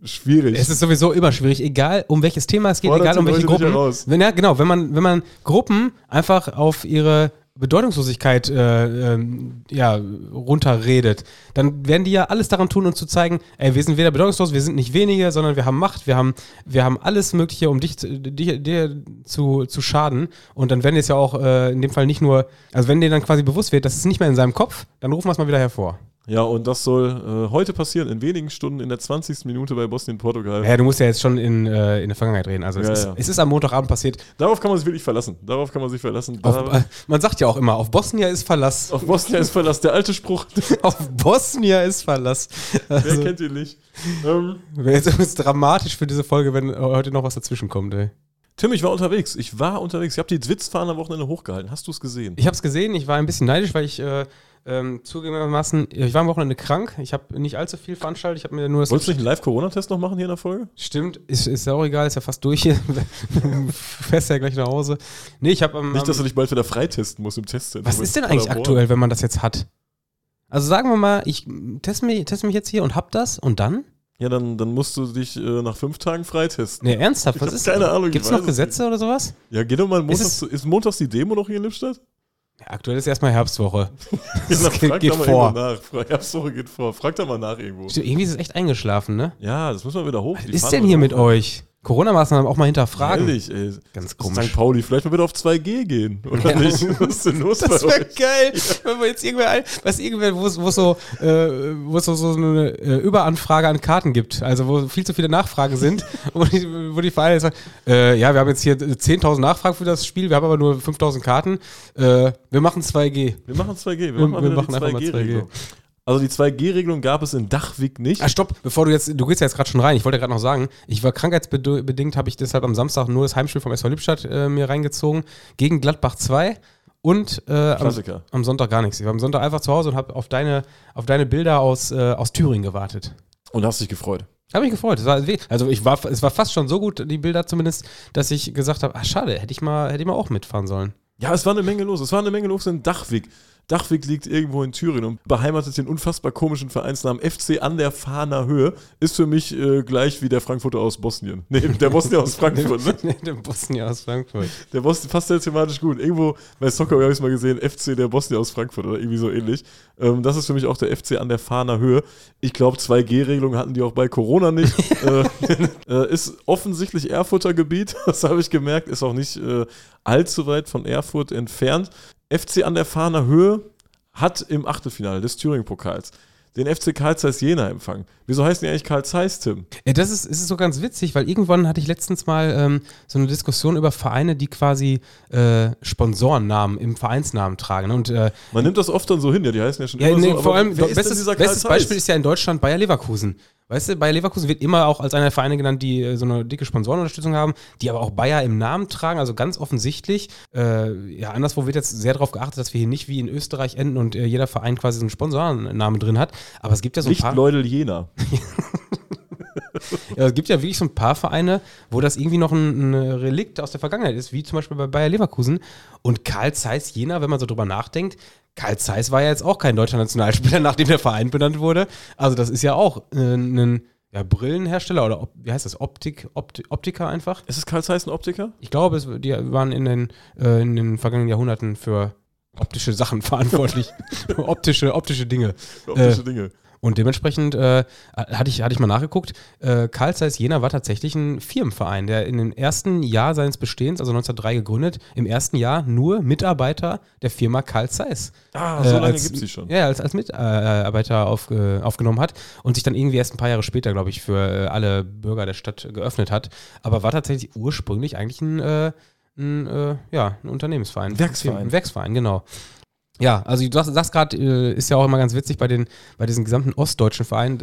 schwierig. Es ist sowieso immer schwierig, egal um welches Thema es geht, egal um welche Gruppen. Ja, genau, wenn man Gruppen einfach auf ihre Bedeutungslosigkeit runterredet, dann werden die ja alles daran tun, uns zu zeigen, ey, wir sind weder bedeutungslos, wir sind nicht wenige, sondern wir haben Macht, wir haben alles Mögliche, um dir zu schaden. Und dann werden jetzt ja auch in dem Fall nicht nur, also wenn dir dann quasi bewusst wird, das ist nicht mehr in seinem Kopf, dann rufen wir es mal wieder hervor. Ja, und das soll heute passieren, in wenigen Stunden, in der 20. Minute bei Bosnien-Portugal. Ja, du musst ja jetzt schon in der Vergangenheit reden. Also es ist am Montagabend passiert. Darauf kann man sich wirklich verlassen. Darauf kann man sich verlassen. Man sagt ja auch immer, auf Bosnien ist Verlass. Auf Bosnien ist Verlass, der alte Spruch. Auf Bosnien ist Verlass. Also, wer kennt ihn nicht? Wäre jetzt dramatisch für diese Folge, wenn heute noch was dazwischen kommt, ey. Tim, ich war unterwegs. Ich habe die Zwitzfahne am Wochenende hochgehalten. Hast du es gesehen? Ich habe es gesehen. Ich war ein bisschen neidisch, weil ich zugegebenermaßen, ich war am Wochenende krank. Ich habe nicht allzu viel veranstaltet. Ich habe mir nur das. Wolltest du nicht einen Live-Corona-Test noch machen hier in der Folge? Stimmt. Ist ja auch egal. Ist ja fast durch hier. Fährst ja gleich nach Hause. Nee, ich habe dass du dich bald wieder freitesten musst im Testzentrum. Was ist denn eigentlich aktuell, wenn man das jetzt hat? Also sagen wir mal, ich teste mich jetzt hier und hab das und dann? Ja, dann musst du dich nach 5 Tagen freitesten. Nee, ernsthaft? Ich was ist keine Ahnung. Gibt es noch Gesetze oder sowas? Ja, geht doch mal montags. Ist montags die Demo noch hier in Lippstadt? Ja, aktuell ist erstmal Herbstwoche. Geht vor. Herbstwoche geht vor. Frag da mal nach irgendwo. Stimmt, irgendwie ist es echt eingeschlafen, ne? Ja, das muss man wieder hoch. Was ist denn hier mit euch? Corona-Maßnahmen auch mal hinterfragen. Ehrlich, ey. Ganz komisch. St. Pauli, vielleicht mal wieder auf 2G gehen, oder nicht? Was ist denn los bei euch? Das wäre geil, wenn wir jetzt irgendwer, wo es so eine Überanfrage an Karten gibt, also wo viel zu viele Nachfragen sind, wo die Vereine sagen, wir haben jetzt hier 10.000 Nachfragen für das Spiel, wir haben aber nur 5.000 Karten, wir machen 2G. Wir machen einfach mal 2G. Also die 2G-Regelung gab es in Dachwig nicht. Ah, stopp, du gehst ja jetzt gerade schon rein. Ich wollte ja gerade noch sagen, ich war krankheitsbedingt, habe ich deshalb am Samstag nur das Heimspiel vom SV Lippstadt mir reingezogen, gegen Gladbach 2 und am Sonntag gar nichts. Ich war am Sonntag einfach zu Hause und habe auf deine Bilder aus Thüringen gewartet. Und hast dich gefreut? Habe mich gefreut. Es war fast schon so gut, die Bilder zumindest, dass ich gesagt habe, schade, hätte ich mal auch mitfahren sollen. Ja, es war eine Menge los. Es war eine Menge los in Dachwig. Dachwig liegt irgendwo in Thüringen und beheimatet den unfassbar komischen Vereinsnamen FC an der Fahner Höhe. Ist für mich gleich wie der Frankfurter aus Bosnien. Nee, der Bosnier aus Frankfurt. Ne? Nee, der Bosnier aus Frankfurt. Der Bosnier passt ja thematisch gut. Irgendwo bei Soccer habe ich es mal gesehen, FC der Bosnier aus Frankfurt oder irgendwie so ähnlich. Das ist für mich auch der FC an der Fahner Höhe. Ich glaube, 2G-Regelungen hatten die auch bei Corona nicht. Ist offensichtlich Erfurter Gebiet, das habe ich gemerkt. Ist auch nicht allzu weit von Erfurt entfernt. FC an der Fahner Höhe hat im Achtelfinale des Thüringen-Pokals den FC Carl Zeiss Jena empfangen. Wieso heißen die eigentlich Carl Zeiss, Tim? Ja, das ist so ganz witzig, weil irgendwann hatte ich letztens mal so eine Diskussion über Vereine, die quasi Sponsorennamen im Vereinsnamen tragen. Ne? Und, man nimmt das oft dann so hin, ja, die heißen ja schon immer so. Vor allem, bestes Beispiel ist ja in Deutschland Bayer Leverkusen. Weißt du, Bayer Leverkusen wird immer auch als einer der Vereine genannt, die so eine dicke Sponsorenunterstützung haben, die aber auch Bayer im Namen tragen, also ganz offensichtlich. Anderswo wird jetzt sehr darauf geachtet, dass wir hier nicht wie in Österreich enden und jeder Verein quasi so einen Sponsorennamen drin hat. Aber es gibt ja so ein paar... Lichtleudel Jena. Ja, es gibt ja wirklich so ein paar Vereine, wo das irgendwie noch ein Relikt aus der Vergangenheit ist, wie zum Beispiel bei Bayer Leverkusen. Und Carl Zeiss Jena, wenn man so drüber nachdenkt, Carl Zeiss war ja jetzt auch kein deutscher Nationalspieler, nachdem der Verein benannt wurde. Also das ist ja auch ein Brillenhersteller oder wie heißt das? Optiker einfach. Ist es Carl Zeiss ein Optiker? Ich glaube, die waren in den vergangenen Jahrhunderten für optische Sachen verantwortlich. optische Dinge. Optische Dinge. Und dementsprechend hatte ich mal nachgeguckt, Carl Zeiss Jena war tatsächlich ein Firmenverein, der in dem ersten Jahr seines Bestehens, also 1903 gegründet, im ersten Jahr nur Mitarbeiter der Firma Carl Zeiss. Ah, so lange gibt es die schon. Ja, als Mitarbeiter aufgenommen hat und sich dann irgendwie erst ein paar Jahre später, glaube ich, für alle Bürger der Stadt geöffnet hat. Aber war tatsächlich ursprünglich eigentlich ein Unternehmensverein. Ein Werksverein, genau. Ja, also du sagst gerade, ist ja auch immer ganz witzig bei diesen gesamten ostdeutschen Vereinen,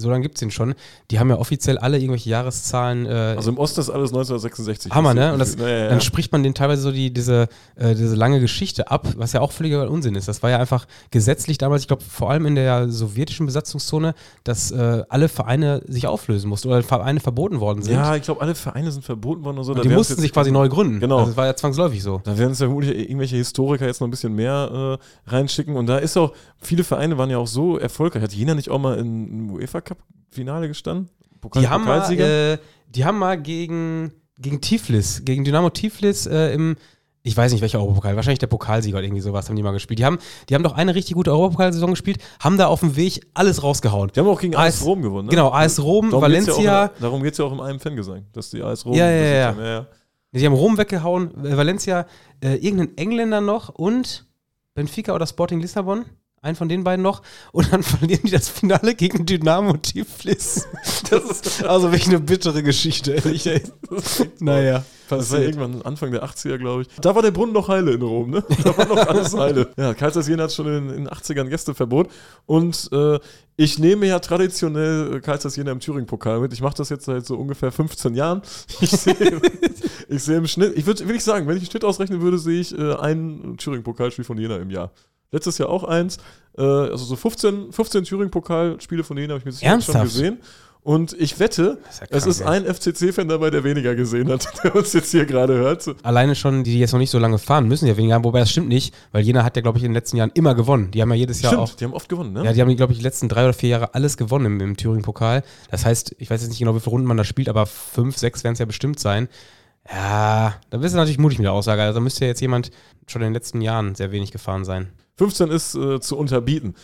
so lange gibt es den schon, die haben ja offiziell alle irgendwelche Jahreszahlen. Also im Osten ist alles 1966. Hammer, ne? Und dann spricht man denen teilweise so diese lange Geschichte ab, was ja auch völliger Unsinn ist. Das war ja einfach gesetzlich damals, ich glaube vor allem in der sowjetischen Besatzungszone, dass alle Vereine sich auflösen mussten oder Vereine verboten worden sind. Ja, ich glaube alle Vereine sind verboten worden und so. Und die mussten sich quasi neu gründen. Genau. Also das war ja zwangsläufig so. Da werden es ja vermutlich irgendwelche Historiker jetzt noch ein bisschen mehr reinschicken und da ist auch, viele Vereine waren ja auch so erfolgreich. Hat Jena nicht auch mal im UEFA-Cup-Finale gestanden? Die haben mal gegen Dynamo Tiflis im, ich weiß nicht welcher Europapokal, wahrscheinlich der Pokalsieger oder irgendwie sowas, haben die mal gespielt. Die haben doch eine richtig gute Europapokalsaison gespielt, haben da auf dem Weg alles rausgehauen. Die haben auch gegen AS Rom gewonnen, ne? Genau, AS Rom, darum Valencia. Darum geht es ja auch in einem Fangesang, dass die AS Rom... Ja. Die haben Rom weggehauen, Valencia, irgendeinen Engländer noch und Benfica oder Sporting Lissabon. Einen von den beiden noch. Und dann verlieren die das Finale gegen Dynamo Tiflis. Das ist also wirklich eine bittere Geschichte. Ehrlich. Naja. Das war irgendwann Anfang der 80er, glaube ich. Da war der Brunnen noch heile in Rom, ne? Da war noch alles heile. Ja, Carl Zeiss Jena hat schon in den 80ern Gästeverbot. Und ich nehme ja traditionell Carl Zeiss Jena im Thüringen-Pokal mit. Ich mache das jetzt seit so ungefähr 15 Jahren. Ich sehe im Schnitt, ich würde wirklich sagen, wenn ich einen Schnitt ausrechnen würde, sehe ich ein Thüringen-Pokalspiel von Jena im Jahr. Letztes Jahr auch eins. Also so 15 Thüringen-Pokalspiele von Jena habe ich mir sicher schon gesehen. Und ich wette, ist ja krank, es ist ein FCC-Fan dabei, der weniger gesehen hat, der uns jetzt hier gerade hört. Alleine schon, die jetzt noch nicht so lange fahren, müssen ja weniger haben. Wobei, das stimmt nicht, weil Jena hat ja, glaube ich, in den letzten Jahren immer gewonnen. Die haben ja jedes Jahr auch... Stimmt, die haben oft gewonnen, ne? Ja, die haben, glaube ich, die letzten 3 oder 4 Jahre alles gewonnen im Thüringen-Pokal. Das heißt, ich weiß jetzt nicht genau, wie viele Runden man da spielt, aber 5, 6 werden es ja bestimmt sein. Ja, da bist du natürlich mutig mit der Aussage. Also da müsste ja jetzt jemand schon in den letzten Jahren sehr wenig gefahren sein. 15 ist zu unterbieten.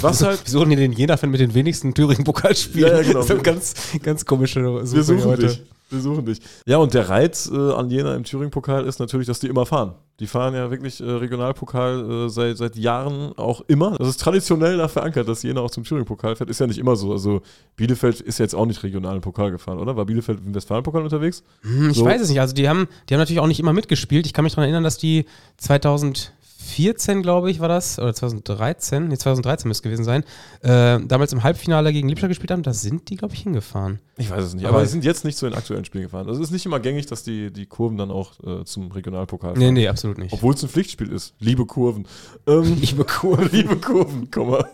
Was halt? Wir suchen hier den Jena-Fan mit den wenigsten Thüringen-Pokalspielen. Ja, genau. Das ist eine ganz, ganz komische Suche. Wir suchen dich. Ja, und der Reiz an Jena im Thüringen-Pokal ist natürlich, dass die immer fahren. Die fahren ja wirklich Regionalpokal seit Jahren auch immer. Das ist traditionell da verankert, dass Jena auch zum Thüringen-Pokal fährt. Ist ja nicht immer so. Also Bielefeld ist ja jetzt auch nicht regionalen Pokal gefahren, oder? War Bielefeld im Westfalen-Pokal unterwegs? Ich weiß es nicht. Also die haben natürlich auch nicht immer mitgespielt. Ich kann mich daran erinnern, dass die 2014, glaube ich, war das, oder 2013, nee, 2013 müsste es gewesen sein, damals im Halbfinale gegen Liebstadt gespielt haben, da sind die, glaube ich, hingefahren. Ich weiß es nicht, aber die sind jetzt nicht zu den aktuellen Spielen gefahren. Also es ist nicht immer gängig, dass die Kurven dann auch zum Regionalpokal fahren. Nee, absolut nicht. Obwohl es ein Pflichtspiel ist. Liebe Kurven. Liebe Kurven, Komma.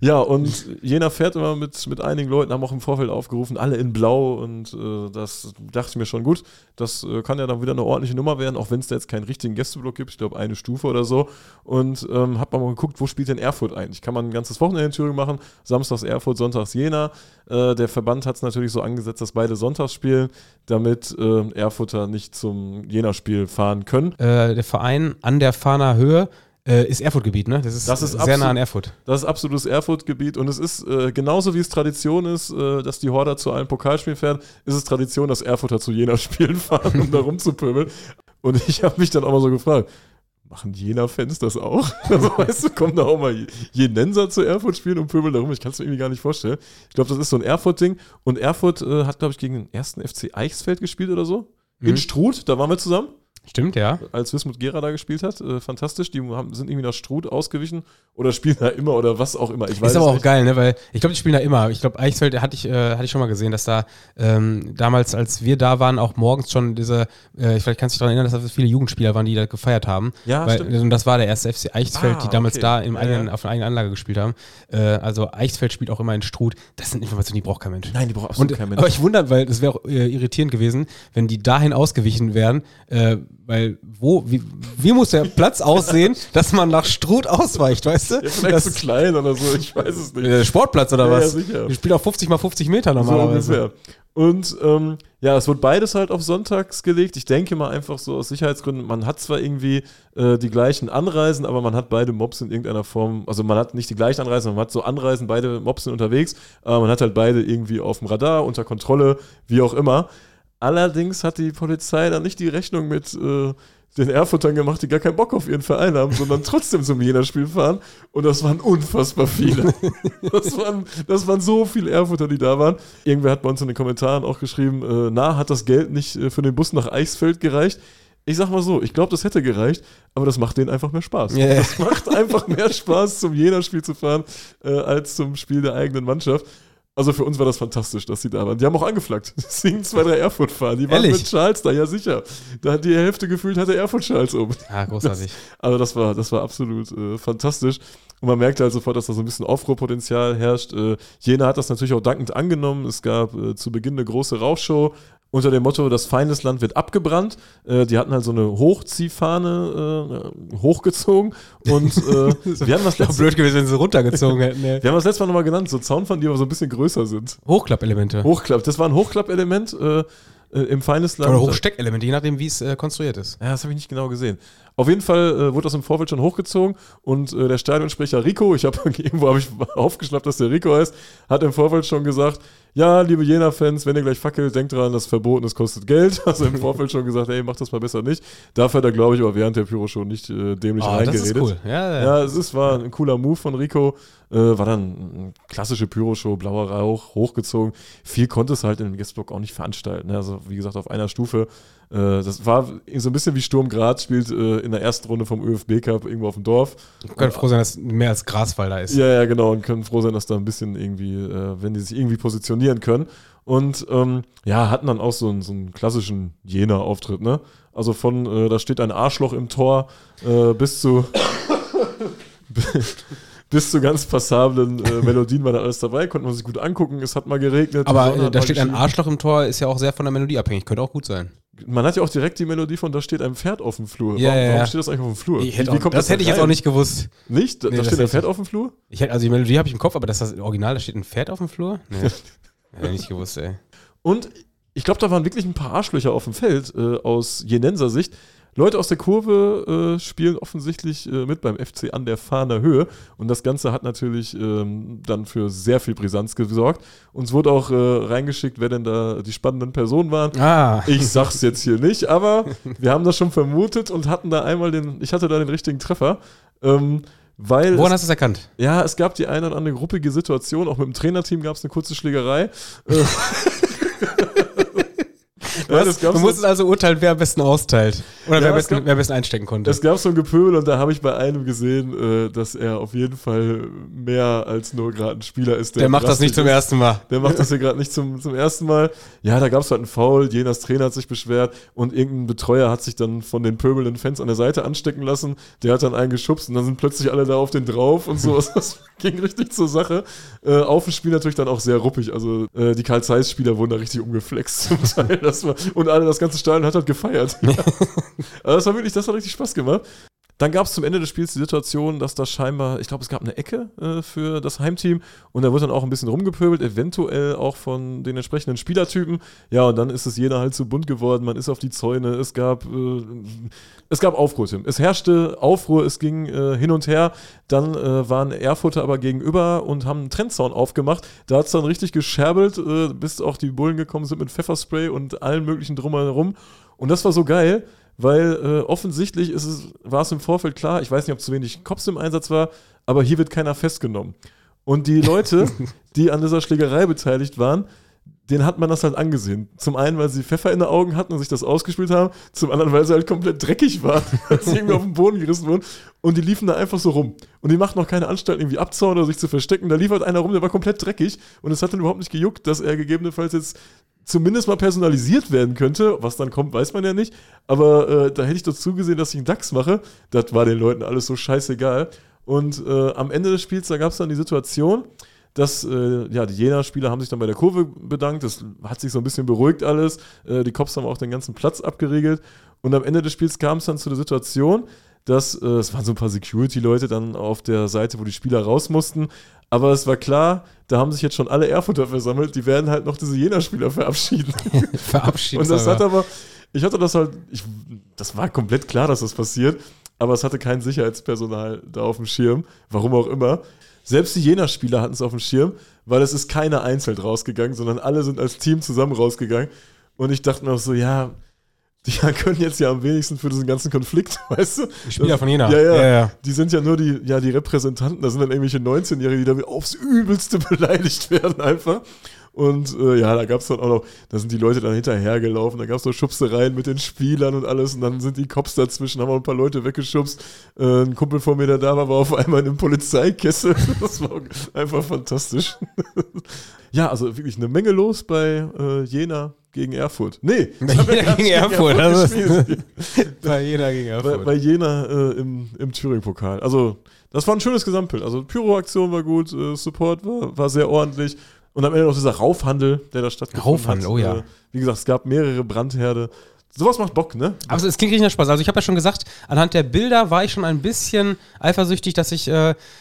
Ja, und Jena fährt immer mit einigen Leuten, haben auch im Vorfeld aufgerufen, alle in Blau, und das dachte ich mir schon, gut, das kann ja dann wieder eine ordentliche Nummer werden, auch wenn es da jetzt keinen richtigen Gästeblock gibt. Ich glaube, eine Stufe oder so, und hab mal geguckt, wo spielt denn Erfurt eigentlich? Kann man ein ganzes Wochenende in Thüringen machen, samstags Erfurt, sonntags Jena. Der Verband hat es natürlich so angesetzt, dass beide sonntags spielen, damit Erfurter nicht zum Jena-Spiel fahren können. Der Verein an der Fahner Höhe ist Erfurt-Gebiet, ne? Das ist sehr nah an Erfurt. Das ist absolutes Erfurt-Gebiet, und es ist genauso, wie es Tradition ist, dass die Horder zu allen Pokalspielen fahren, ist es Tradition, dass Erfurter zu Jena-Spielen fahren, um da rumzupöbeln. Und ich habe mich dann auch mal so gefragt, machen Jena-Fans das auch? Also, weißt du, kommen da auch mal Jenenser zu Erfurt spielen und pöbeln darum? Ich kann es mir irgendwie gar nicht vorstellen. Ich glaube, das ist so ein Erfurt-Ding. Und Erfurt hat, glaube ich, gegen den 1. FC Eichsfeld gespielt oder so. Mhm. In Struth, da waren wir zusammen. Stimmt, ja. Als Wismut Gera da gespielt hat. Fantastisch. Die sind irgendwie nach Struth ausgewichen oder spielen da immer oder was auch immer. Ich weiß, ist aber auch nicht geil, ne? Weil ich glaube, die spielen da immer. Ich glaube, Eichsfeld hatte ich schon mal gesehen, dass da damals, als wir da waren, auch morgens schon diese, vielleicht kannst du dich daran erinnern, dass da viele Jugendspieler waren, die da gefeiert haben. Ja, stimmt. Und das war der erste FC Eichsfeld, die damals da auf einer eigenen Anlage gespielt haben. Also Eichsfeld spielt auch immer in Struth. Das sind Informationen, die braucht kein Mensch. Nein, die braucht absolut kein Mensch. Aber ich wundere, weil das wäre auch irritierend gewesen, wenn die dahin ausgewichen wären, weil wie muss der Platz aussehen, dass man nach Struth ausweicht, weißt du? Ja, vielleicht zu klein oder so, ich weiß es nicht. Der Sportplatz oder was? Ja, sicher. Wir spielen auf 50x50 Meter normalerweise. So ungefähr. Und ja, es wird beides halt auf sonntags gelegt. Ich denke mal einfach so aus Sicherheitsgründen, man hat zwar irgendwie die gleichen Anreisen, aber man hat beide Mobs in irgendeiner Form, also man hat nicht die gleichen Anreisen, man hat so Anreisen, beide Mobs sind unterwegs, aber man hat halt beide irgendwie auf dem Radar, unter Kontrolle, wie auch immer. Allerdings hat die Polizei dann nicht die Rechnung mit den Erfurtern gemacht, die gar keinen Bock auf ihren Verein haben, sondern trotzdem zum Jena-Spiel fahren. Und das waren unfassbar viele. Das waren so viele Erfurter, die da waren. Irgendwer hat bei uns in den Kommentaren auch geschrieben, hat das Geld nicht für den Bus nach Eichsfeld gereicht? Ich sag mal so, ich glaube, das hätte gereicht, aber das macht denen einfach mehr Spaß. Yeah. Das macht einfach mehr Spaß, zum Jena-Spiel zu fahren, als zum Spiel der eigenen Mannschaft. Also für uns war das fantastisch, dass sie da waren. Die haben auch angeflaggt. Es sind 2, 3 Erfurt-Fahrer. Die waren mit Charles da, ja sicher. Da hat die Hälfte gefühlt, hatte Erfurt-Charles um. Ja, großartig. Das war absolut fantastisch. Und man merkte halt sofort, dass da so ein bisschen Aufruhrpotenzial herrscht. Jena hat das natürlich auch dankend angenommen. Es gab zu Beginn eine große Rauchshow unter dem Motto, das Feindesland wird abgebrannt. Die hatten halt so eine Hochziehfahne hochgezogen. Und wir haben das letzte blöd gewesen, wenn sie runtergezogen hätten. Ey. Wir haben das letzte Mal nochmal genannt, so Zaunpfannen, die aber so ein bisschen größer sind. Hochklappelemente. Das war ein Hochklappelement im Feindesland. Oder Hochsteckelement, je nachdem, wie es konstruiert ist. Ja, das habe ich nicht genau gesehen. Auf jeden Fall wurde das im Vorfeld schon hochgezogen und der Stadionsprecher Rico, irgendwo habe ich aufgeschnappt, dass der Rico heißt, hat im Vorfeld schon gesagt, ja, liebe Jena-Fans, wenn ihr gleich fackelt, denkt dran, das ist verboten, das kostet Geld. Also im Vorfeld schon gesagt, ey, macht das mal besser nicht. Dafür hat er, glaube ich, aber während der Pyro schon nicht dämlich reingeredet. Das ist cool. Ja, war ein cooler Move von Rico. War dann eine klassische Pyroshow, blauer Rauch, hochgezogen. Viel konnte es halt in dem Guestblock auch nicht veranstalten. Also wie gesagt, auf einer Stufe. Das war so ein bisschen wie Sturm Graz spielt in der ersten Runde vom ÖFB Cup irgendwo auf dem Dorf. Wir können froh sein, dass mehr als Graswall da ist. Ja, genau. Und können froh sein, dass da ein bisschen irgendwie, wenn die sich irgendwie positionieren können. Und hatten dann auch so einen klassischen Jena-Auftritt. Ne? Also von, da steht ein Arschloch im Tor bis zu... bis zu ganz passablen Melodien war da alles dabei, konnte man sich gut angucken, es hat mal geregnet. Aber da steht ein Arschloch im Tor, ist ja auch sehr von der Melodie abhängig, könnte auch gut sein. Man hat ja auch direkt die Melodie von, da steht ein Pferd auf dem Flur. Ja, warum steht das eigentlich auf dem Flur? Das hätte ich jetzt auch nicht gewusst. Nicht? Da steht ein Pferd auf dem Flur? Also die Melodie habe ich im Kopf, aber das Original, da steht ein Pferd auf dem Flur? Nee, hätte ich nicht gewusst, ey. Und ich glaube, da waren wirklich ein paar Arschlöcher auf dem Feld aus Jenenser Sicht. Leute aus der Kurve spielen offensichtlich mit beim FC an der Fahner Höhe und das Ganze hat natürlich dann für sehr viel Brisanz gesorgt. Uns wurde auch reingeschickt, wer denn da die spannenden Personen waren. Ich sag's jetzt hier nicht, aber wir haben das schon vermutet und hatten da einmal den richtigen Treffer. Woran hast du es erkannt? Ja, es gab die eine oder andere gruppige Situation, auch mit dem Trainerteam gab es eine kurze Schlägerei. Du musstest also urteilen, wer am besten austeilt. Oder wer am besten einstecken konnte. Es gab so ein Gepöbel und da habe ich bei einem gesehen, dass er auf jeden Fall mehr als nur gerade ein Spieler ist. Der macht das nicht zum ersten Mal. Der macht das hier gerade nicht zum ersten Mal. Ja, da gab es halt einen Foul, Jenas Trainer hat sich beschwert und irgendein Betreuer hat sich dann von den pöbelnden Fans an der Seite anstecken lassen. Der hat dann einen geschubst und dann sind plötzlich alle da auf den drauf und so. Das ging richtig zur Sache. Auf dem Spiel natürlich dann auch sehr ruppig. Also die Carl Zeiss Spieler wurden da richtig umgeflext zum Teil. Und alle, das ganze Stadion hat halt gefeiert. Ja. Also das hat richtig Spaß gemacht. Dann gab es zum Ende des Spiels die Situation, dass da scheinbar, ich glaube, es gab eine Ecke für das Heimteam und da wurde dann auch ein bisschen rumgepöbelt, eventuell auch von den entsprechenden Spielertypen. Ja, und dann ist es Jena halt zu bunt geworden, man ist auf die Zäune, es gab Aufruhr, Tim. Es herrschte Aufruhr, es ging hin und her. Dann waren Erfurter aber gegenüber und haben einen Trennzaun aufgemacht. Da hat es dann richtig gescherbelt, bis auch die Bullen gekommen sind mit Pfefferspray und allen möglichen Drumherum. Und das war so geil, weil offensichtlich war es im Vorfeld klar, ich weiß nicht, ob zu wenig Cops im Einsatz war, aber hier wird keiner festgenommen. Und die Leute, die an dieser Schlägerei beteiligt waren, denen hat man das halt angesehen. Zum einen, weil sie Pfeffer in den Augen hatten und sich das ausgespielt haben, zum anderen, weil sie halt komplett dreckig waren, weil sie irgendwie auf den Boden gerissen wurden. Und die liefen da einfach so rum. Und die machten auch keine Anstalten, irgendwie abzuhauen oder sich zu verstecken. Da lief halt einer rum, der war komplett dreckig und es hat dann überhaupt nicht gejuckt, dass er gegebenenfalls jetzt zumindest mal personalisiert werden könnte. Was dann kommt, weiß man ja nicht. Aber da hätte ich doch zugesehen, dass ich einen DAX mache. Das war den Leuten alles so scheißegal. Und am Ende des Spiels, da gab es dann die Situation, dass die Jena-Spieler haben sich dann bei der Kurve bedankt. Das hat sich so ein bisschen beruhigt alles. Die Cops haben auch den ganzen Platz abgeriegelt. Und am Ende des Spiels kam es dann zu der Situation, dass es waren so ein paar Security-Leute dann auf der Seite, wo die Spieler raus mussten. Aber es war klar, da haben sich jetzt schon alle Erfurter versammelt, die werden halt noch diese Jena-Spieler verabschieden. Und das hat aber, das war komplett klar, dass das passiert, aber es hatte kein Sicherheitspersonal da auf dem Schirm, warum auch immer. Selbst die Jena-Spieler hatten es auf dem Schirm, weil es ist keiner einzeln rausgegangen, sondern alle sind als Team zusammen rausgegangen. Und ich dachte mir auch so, ja, die können jetzt ja am wenigsten für diesen ganzen Konflikt, weißt du? Die Spieler von Jena. Ja. Die sind ja nur die Repräsentanten. Da sind dann irgendwelche 19-Jährige, die da aufs Übelste beleidigt werden einfach. Und da gab es dann auch noch, da sind die Leute dann hinterhergelaufen, da gab es noch Schubsereien mit den Spielern und alles und dann sind die Cops dazwischen, haben auch ein paar Leute weggeschubst. Ein Kumpel von mir, der da war, war auf einmal in einem Polizeikessel. Das war einfach fantastisch. Ja, also wirklich eine Menge los bei Jena gegen Erfurt. Nee, bei Jena gegen Erfurt. Bei Jena im Thüringen-Pokal. Also das war ein schönes Gesamtbild. Also Pyro-Aktion war gut, Support war sehr ordentlich. Und am Ende noch dieser Raufhandel, der da stattgefunden hat. Raufhandel, oh ja. Wie gesagt, es gab mehrere Brandherde. Sowas macht Bock, ne? Aber es klingt richtig nach Spaß. Also ich habe ja schon gesagt, anhand der Bilder war ich schon ein bisschen eifersüchtig, dass ich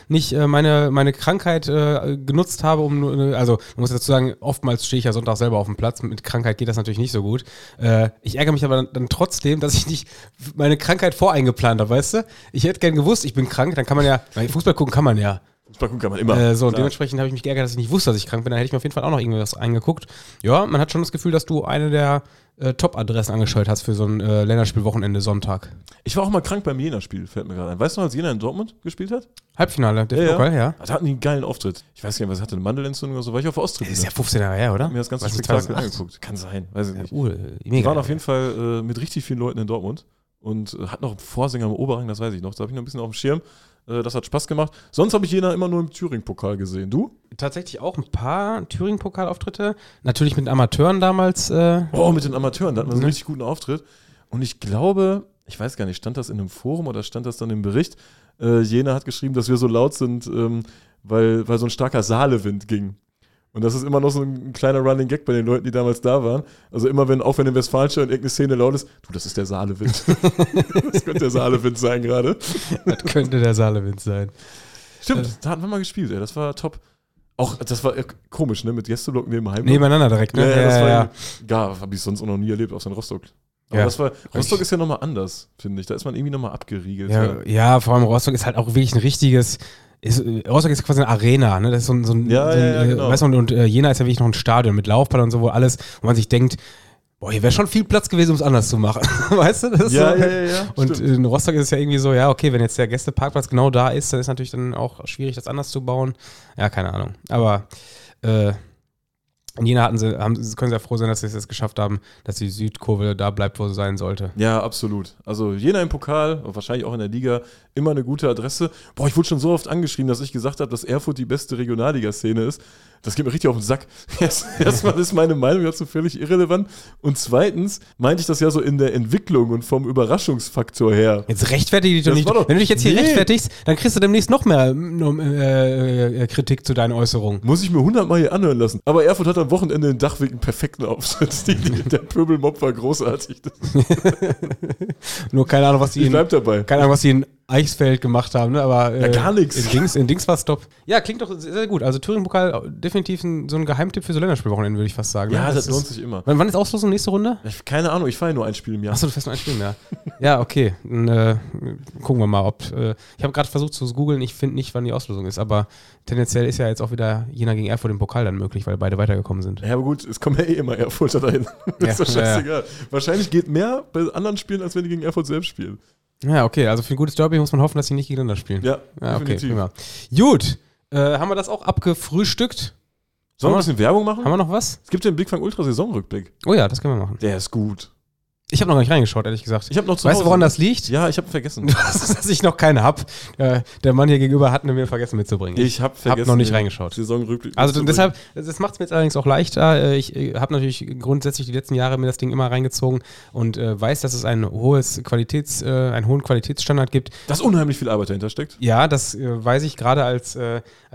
nicht meine Krankheit genutzt habe, um, also man muss dazu sagen, oftmals stehe ich ja Sonntag selber auf dem Platz, mit Krankheit geht das natürlich nicht so gut. Ich ärgere mich aber dann trotzdem, dass ich nicht meine Krankheit voreingeplant habe, weißt du? Ich hätte gern gewusst, ich bin krank, dann kann man ja, Fußball gucken kann man ja. Gut, kann man immer. Und dementsprechend habe ich mich geärgert, dass ich nicht wusste, dass ich krank bin. Dann hätte ich mir auf jeden Fall auch noch irgendwas eingeguckt. Ja, man hat schon das Gefühl, dass du eine der Top-Adressen angeschaltet hast für so ein Länderspielwochenende Sonntag. Ich war auch mal krank beim Jena-Spiel, fällt mir gerade ein. Weißt du noch, als Jena in Dortmund gespielt hat? Halbfinale, der Pokal, ja. Da hatten die einen geilen Auftritt. Ich weiß gar nicht, was hatte eine Mandelentzündung oder so, war ich auf der Osttribüne. Das ist ja 15 Jahre her, oder? Mir das ganze Spektakel angeguckt. Kann sein, weiß ich nicht. Die waren auf jeden Fall mit richtig vielen Leuten in Dortmund und hat noch einen Vorsänger im Oberrang, das weiß ich noch. Da habe ich noch ein bisschen auf dem Schirm. Das hat Spaß gemacht. Sonst habe ich Jena immer nur im Thüringen-Pokal gesehen. Du? Tatsächlich auch ein paar Thüringen-Pokal-Auftritte. Natürlich mit den Amateuren damals. Mit den Amateuren. Da hatten wir so einen richtig guten Auftritt. Und ich glaube, ich weiß gar nicht, stand das in einem Forum oder stand das dann im Bericht? Jena hat geschrieben, dass wir so laut sind, weil so ein starker Saalewind ging. Und das ist immer noch so ein kleiner Running Gag bei den Leuten, die damals da waren. Also immer, wenn in Westfalenstadion irgendeine Szene laut ist, das ist der Saalewind. Das könnte der Saalewind sein gerade. Das könnte der Saalewind sein. Stimmt, da hatten wir mal gespielt, ey. Das war top. Auch, das war komisch, ne? Mit Gästeblock neben Heimlock. Nebeneinander direkt, ne? Ja, habe ich sonst auch noch nie erlebt, außer in Rostock. Aber ja, Rostock ist ja nochmal anders, finde ich. Da ist man irgendwie nochmal abgeriegelt. Ja, vor allem Rostock ist halt auch wirklich ein richtiges... Rostock ist quasi eine Arena, ne? Das ist so ein, weißt du, und Jena ist ja wirklich noch ein Stadion mit Laufbahn und so, wo alles, wo man sich denkt, hier wäre schon viel Platz gewesen, um es anders zu machen, weißt du? Das ja. Und stimmt. In Rostock ist es ja irgendwie so, wenn jetzt der Gästeparkplatz genau da ist, dann ist natürlich dann auch schwierig, das anders zu bauen. Ja, keine Ahnung. Aber in Jena können sie ja froh sein, dass sie es jetzt geschafft haben, dass die Südkurve da bleibt, wo sie sein sollte. Ja, absolut. Also Jena im Pokal, wahrscheinlich auch in der Liga, immer eine gute Adresse. Ich wurde schon so oft angeschrieben, dass ich gesagt habe, dass Erfurt die beste Regionalliga-Szene ist. Das geht mir richtig auf den Sack. Erstmal ist meine Meinung dazu völlig irrelevant. Und zweitens meinte ich das ja so in der Entwicklung und vom Überraschungsfaktor her. Jetzt rechtfertige dich doch nicht. Wenn du dich jetzt hier rechtfertigst, dann kriegst du demnächst noch mehr Kritik zu deinen Äußerungen. Muss ich mir 100-mal hier anhören lassen. Aber Erfurt hat am Wochenende in Dachweg einen perfekten Auftritt. Der Pöbelmob war großartig. Nur keine Ahnung, was die in Eichsfeld gemacht haben, ne? Aber gar nichts. In Dings war es top. Ja, klingt doch sehr gut. Also Thüringen-Pokal definitiv so ein Geheimtipp für so Länderspielwochenende, würde ich fast sagen. Ja, das lohnt sich immer. Wann ist Auslosung nächste Runde? Keine Ahnung, ich fahre nur ein Spiel im Jahr. Achso, du fährst nur ein Spiel im Jahr. Ja, okay. Dann gucken wir mal, ob... ich habe gerade versucht zu googeln, ich finde nicht, wann die Auslosung ist, aber tendenziell ist ja jetzt auch wieder Jena gegen Erfurt im Pokal dann möglich, weil beide weitergekommen sind. Ja, aber gut, es kommen ja immer Erfurter dahin. Ist doch scheißegal. Ja. Wahrscheinlich geht mehr bei anderen Spielen, als wenn die gegen Erfurt selbst spielen. Ja, okay, also für ein gutes Derby muss man hoffen, dass sie nicht gegeneinander spielen. Ja, okay, prima. Gut, haben wir das auch abgefrühstückt? Sollen wir ein bisschen Werbung machen? Haben wir noch was? Es gibt den Blickfang-Ultra-Saison-Rückblick. Oh ja, das können wir machen. Der ist gut. Ich habe noch nicht reingeschaut, ehrlich gesagt. Weißt du, woran das liegt? Ja, ich habe vergessen. Dass ich noch keinen habe. Der Mann hier gegenüber hat mir vergessen mitzubringen. Ich habe vergessen. Habe noch nicht reingeschaut. Saisonrückblick. Also deshalb, das macht es mir jetzt allerdings auch leichter. Ich habe natürlich grundsätzlich die letzten Jahre mir das Ding immer reingezogen und weiß, dass es einen hohen Qualitätsstandard gibt. Dass unheimlich viel Arbeit dahinter steckt. Ja, das weiß ich gerade als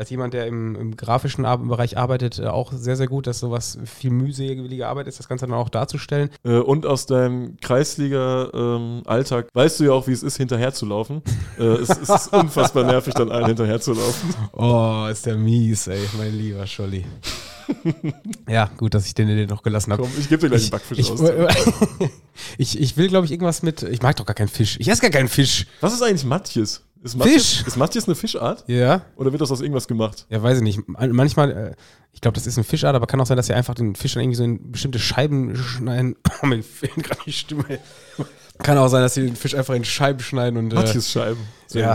jemand, der im grafischen Bereich arbeitet, auch sehr, sehr gut, dass sowas viel mühselige Arbeit ist, das Ganze dann auch darzustellen. Und aus deinem Kreisliga-Alltag, weißt du ja auch, wie es ist, hinterher zu laufen. Es ist unfassbar nervig, dann allen hinterher zu laufen. Oh, ist der mies, ey, mein lieber Scholli. Ja, gut, dass ich den noch gelassen habe. Komm, ich gebe dir gleich einen Backfisch aus. Ich will, glaube ich, irgendwas mit... Ich mag doch gar keinen Fisch. Ich esse gar keinen Fisch. Was ist eigentlich Matjes? Ist Matjes eine Fischart? Ja. Oder wird das aus irgendwas gemacht? Ja, weiß ich nicht. Manchmal, ich glaube, das ist eine Fischart, aber kann auch sein, dass ihr einfach den Fisch dann irgendwie so in bestimmte Scheiben schneiden. Oh, mir fehlt gerade die Stimme. Kann auch sein, dass sie den Fisch einfach in Scheiben schneiden und... Matjes-Scheiben.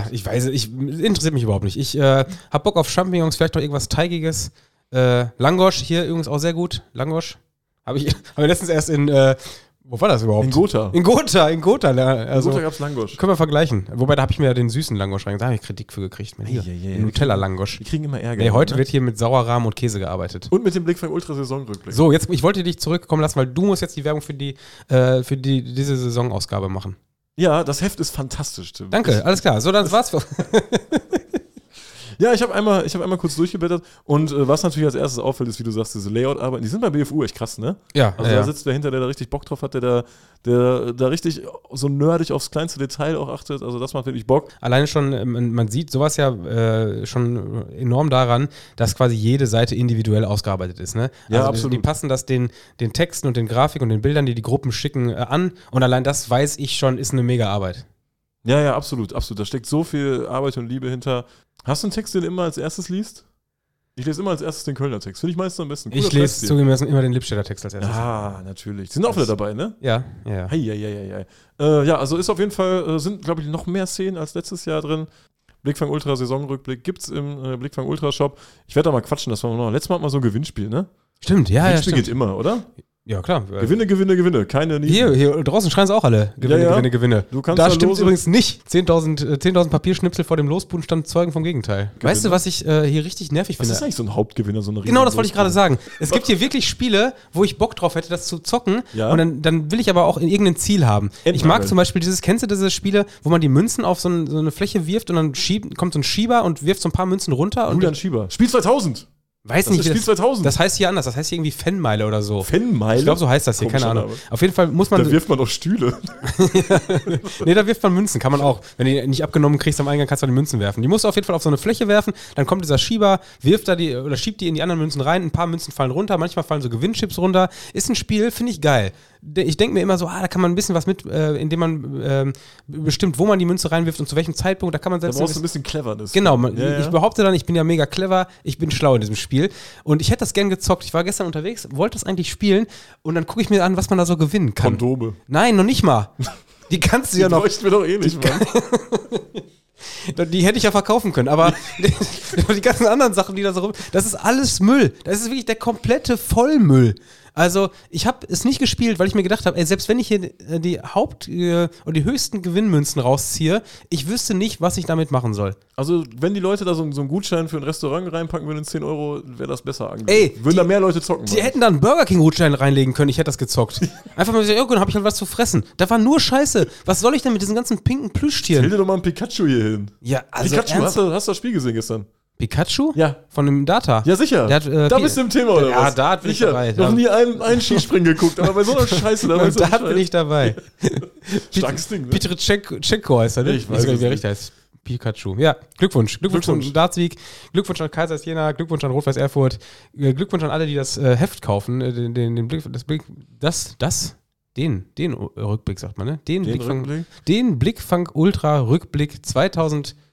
Ich weiß es. Interessiert mich überhaupt nicht. Ich habe Bock auf Champignons, vielleicht noch irgendwas Teigiges. Langosch, hier übrigens auch sehr gut. Langosch. Habe ich letztens erst in... Wo war das überhaupt? In Gotha. Also, in Gotha gab es Langosch. Können wir vergleichen. Wobei, da habe ich mir ja den süßen Langosch reingesagt. Da habe ich Kritik für gekriegt. Den Nutella-Langosch. Die kriegen immer Ärger. Nee, heute wird hier mit Sauerrahm und Käse gearbeitet. Und mit dem Blick für den Ultrasaisonrückblick. So, jetzt, ich wollte dich zurückkommen lassen, weil du musst jetzt die Werbung für diese Saisonausgabe machen. Ja, das Heft ist fantastisch, Tim. Danke, alles klar. So, dann war's. Ja, ich hab einmal kurz durchgeblättert und was natürlich als erstes auffällt, ist, wie du sagst, diese Layout-Arbeiten, die sind beim BFU echt krass, ne? Ja. Also da sitzt dahinter, der da richtig Bock drauf hat, der da richtig so nerdig aufs kleinste Detail auch achtet, also das macht wirklich Bock. Alleine schon, man sieht sowas ja schon enorm daran, dass quasi jede Seite individuell ausgearbeitet ist, ne? Also ja, absolut. Die passen das den Texten und den Grafiken und den Bildern, die Gruppen schicken, an und allein das weiß ich schon, ist eine mega Arbeit. Ja, ja, absolut, absolut. Da steckt so viel Arbeit und Liebe hinter. Hast du einen Text, den du immer als erstes liest? Ich lese immer als erstes den Kölner Text. Finde ich meistens am besten. Cooler, ich lese zugemessen immer den Lippstädter Text als erstes. Ah, natürlich. Sind auch wieder dabei, ne? Ja, ja. Ja, also ist auf jeden Fall, sind, glaube ich, noch mehr Szenen als letztes Jahr drin. Blickfang Ultra Saisonrückblick gibt's im Blickfang Ultra Shop. Ich werde da mal quatschen, das war noch. Letztes Mal hatten wir so ein Gewinnspiel, ne? Stimmt, ja, Gewinnspiel ja, stimmt. Geht immer, oder? Ja, klar. Gewinne. Keine Nieten. Hier draußen schreien es auch alle. Gewinne. Du kannst da stimmt's übrigens nicht. 10.000 Papierschnipsel vor dem Losbudenstand zeugen vom Gegenteil. Gewinne. Weißt du, was ich hier richtig nervig finde? Das ist eigentlich so ein Hauptgewinner, so eine Riesen. Genau, das wollte ich gerade sagen. Es gibt hier wirklich Spiele, wo ich Bock drauf hätte, das zu zocken. Ja? Und dann will ich aber auch irgendein Ziel haben. Ich mag zum Beispiel kennst du diese Spiele, wo man die Münzen auf so eine Fläche wirft und dann kommt so ein Schieber und wirft so ein paar Münzen runter. Julian Schieber. Spiel 2000! Weiß das nicht, ist Spiel 2000. Das heißt hier anders, das heißt hier irgendwie Fanmeile oder so. Fanmeile? Ich glaube, so heißt das hier, keine Ahnung. Auf jeden Fall muss man... Da wirft man doch Stühle. Nee, da wirft man Münzen, kann man auch. Wenn du die nicht abgenommen kriegst am Eingang, kannst du die Münzen werfen. Die musst du auf jeden Fall auf so eine Fläche werfen, dann kommt dieser Schieber, wirft da die, oder schiebt die in die anderen Münzen rein, ein paar Münzen fallen runter, manchmal fallen so Gewinnchips runter. Ist ein Spiel, finde ich geil. Ich denke mir immer so, da kann man ein bisschen was mit, indem man bestimmt, wo man die Münze reinwirft und zu welchem Zeitpunkt, da kann man selbst... Da brauchst du ein bisschen Cleverness. Genau, ich behaupte dann, ich bin ja mega clever, ich bin schlau in diesem Spiel und ich hätte das gern gezockt. Ich war gestern unterwegs, wollte das eigentlich spielen und dann gucke ich mir an, was man da so gewinnen kann. Kondome. Nein, noch nicht mal. Die kannst du ja noch... Die bräuchten wir doch eh nicht, Mann. Die hätte ich ja verkaufen können, aber die ganzen anderen Sachen, die da so rum... Das ist alles Müll. Das ist wirklich der komplette Vollmüll. Also, ich habe es nicht gespielt, weil ich mir gedacht habe, selbst wenn ich hier die oder die höchsten Gewinnmünzen rausziehe, ich wüsste nicht, was ich damit machen soll. Also, wenn die Leute da so einen Gutschein für ein Restaurant reinpacken würden, 10 Euro, wäre das besser angelegt. Würden da mehr Leute zocken. Die hätten da einen Burger King-Gutschein reinlegen können, ich hätte das gezockt. Einfach mal gesagt, dann habe ich halt was zu fressen. Da war nur Scheiße. Was soll ich denn mit diesen ganzen pinken Plüschtieren? Stell dir doch mal einen Pikachu hier hin. Ja, also Pikachu, hast du das Spiel gesehen gestern? Pikachu? Ja. Von dem Data? Ja, sicher. Der hat, da bist du im Thema, oder was? Ja, da bin ich dabei. Ich habe noch nie einen Skispringen geguckt, aber bei so einer Scheiße... Da bin ich dabei. Starkes Ding, ne? Peter Cechko heißt er, ne? Ich weiß gar nicht, wie der richtig heißt. Pikachu. Ja, Glückwunsch. Glückwunsch zum Startsieg. Glückwunsch an Carl Zeiss Jena. Glückwunsch an Rot-Weiß Erfurt. Glückwunsch an alle, die das Heft kaufen. Den Rückblick, sagt man, ne? Den Blickfang-Ultra-Rückblick 2022,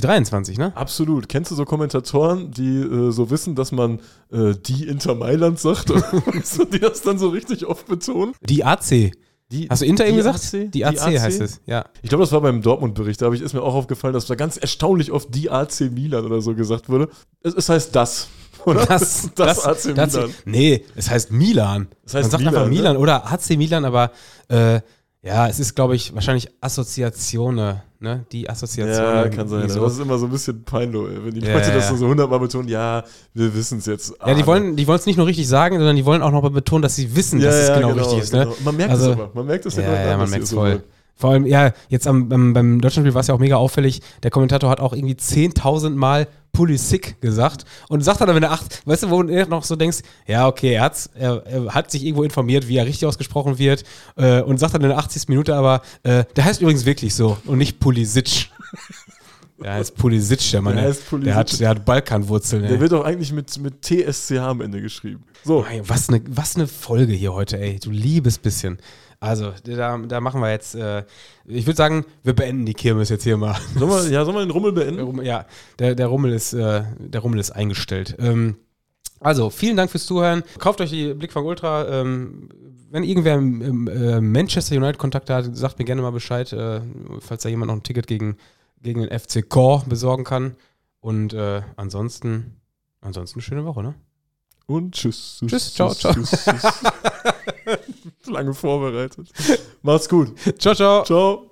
23, ne? Absolut. Kennst du so Kommentatoren, die so wissen, dass man die Inter Mailand sagt? Die das dann so richtig oft betonen? Die AC. Hast du Inter eben gesagt? Die AC heißt es, ja. Ich glaube, das war beim Dortmund-Bericht. Da ist mir auch aufgefallen, dass da ganz erstaunlich oft die AC Milan oder so gesagt wurde. Es heißt das. Oder? Das AC Milan. Nee, es heißt Milan. Man sagt Milan, einfach Milan, ne? Oder AC Milan, aber... ja, es ist, glaube ich, wahrscheinlich Assoziatione, ne? Die Assoziation. Ja, kann sein. So. Das ist immer so ein bisschen peinlich, wenn die Leute das so 100-mal betonen, ja, wir wissen es jetzt. Ja, die wollen es nicht nur richtig sagen, sondern die wollen auch noch mal betonen, dass sie wissen, dass es genau richtig ist. Ne? Genau. Man merkt es aber. Man merkt es man merkt es voll. Vor allem, jetzt beim Deutschlandspiel war es ja auch mega auffällig. Der Kommentator hat auch irgendwie 10.000 Mal Pulisic gesagt und sagt dann, wenn er 8, weißt du, wo du noch so denkst, ja, okay, er hat sich irgendwo informiert, wie er richtig ausgesprochen wird und sagt dann in der 80. Minute aber, der heißt übrigens wirklich so und nicht Pulisic. Der heißt Pulisic, der Mann. Der hat Balkanwurzeln. Der wird doch eigentlich mit TSCH am Ende geschrieben. So. Nein, was eine Folge hier heute, ey. Du liebes bisschen. Also, da machen wir jetzt, ich würde sagen, wir beenden die Kirmes jetzt hier mal. Sollen wir den Rummel beenden? Ja, der Rummel ist eingestellt. Also, vielen Dank fürs Zuhören. Kauft euch die Blickfang Ultra. Wenn irgendwer im Manchester United Kontakte hat, sagt mir gerne mal Bescheid, falls da jemand noch ein Ticket gegen den FC Core besorgen kann. Und ansonsten eine schöne Woche, ne? Und tschüss. Tschüss, ciao, ciao. Tschüss. Lange vorbereitet. Macht's gut. Ciao, ciao. Ciao.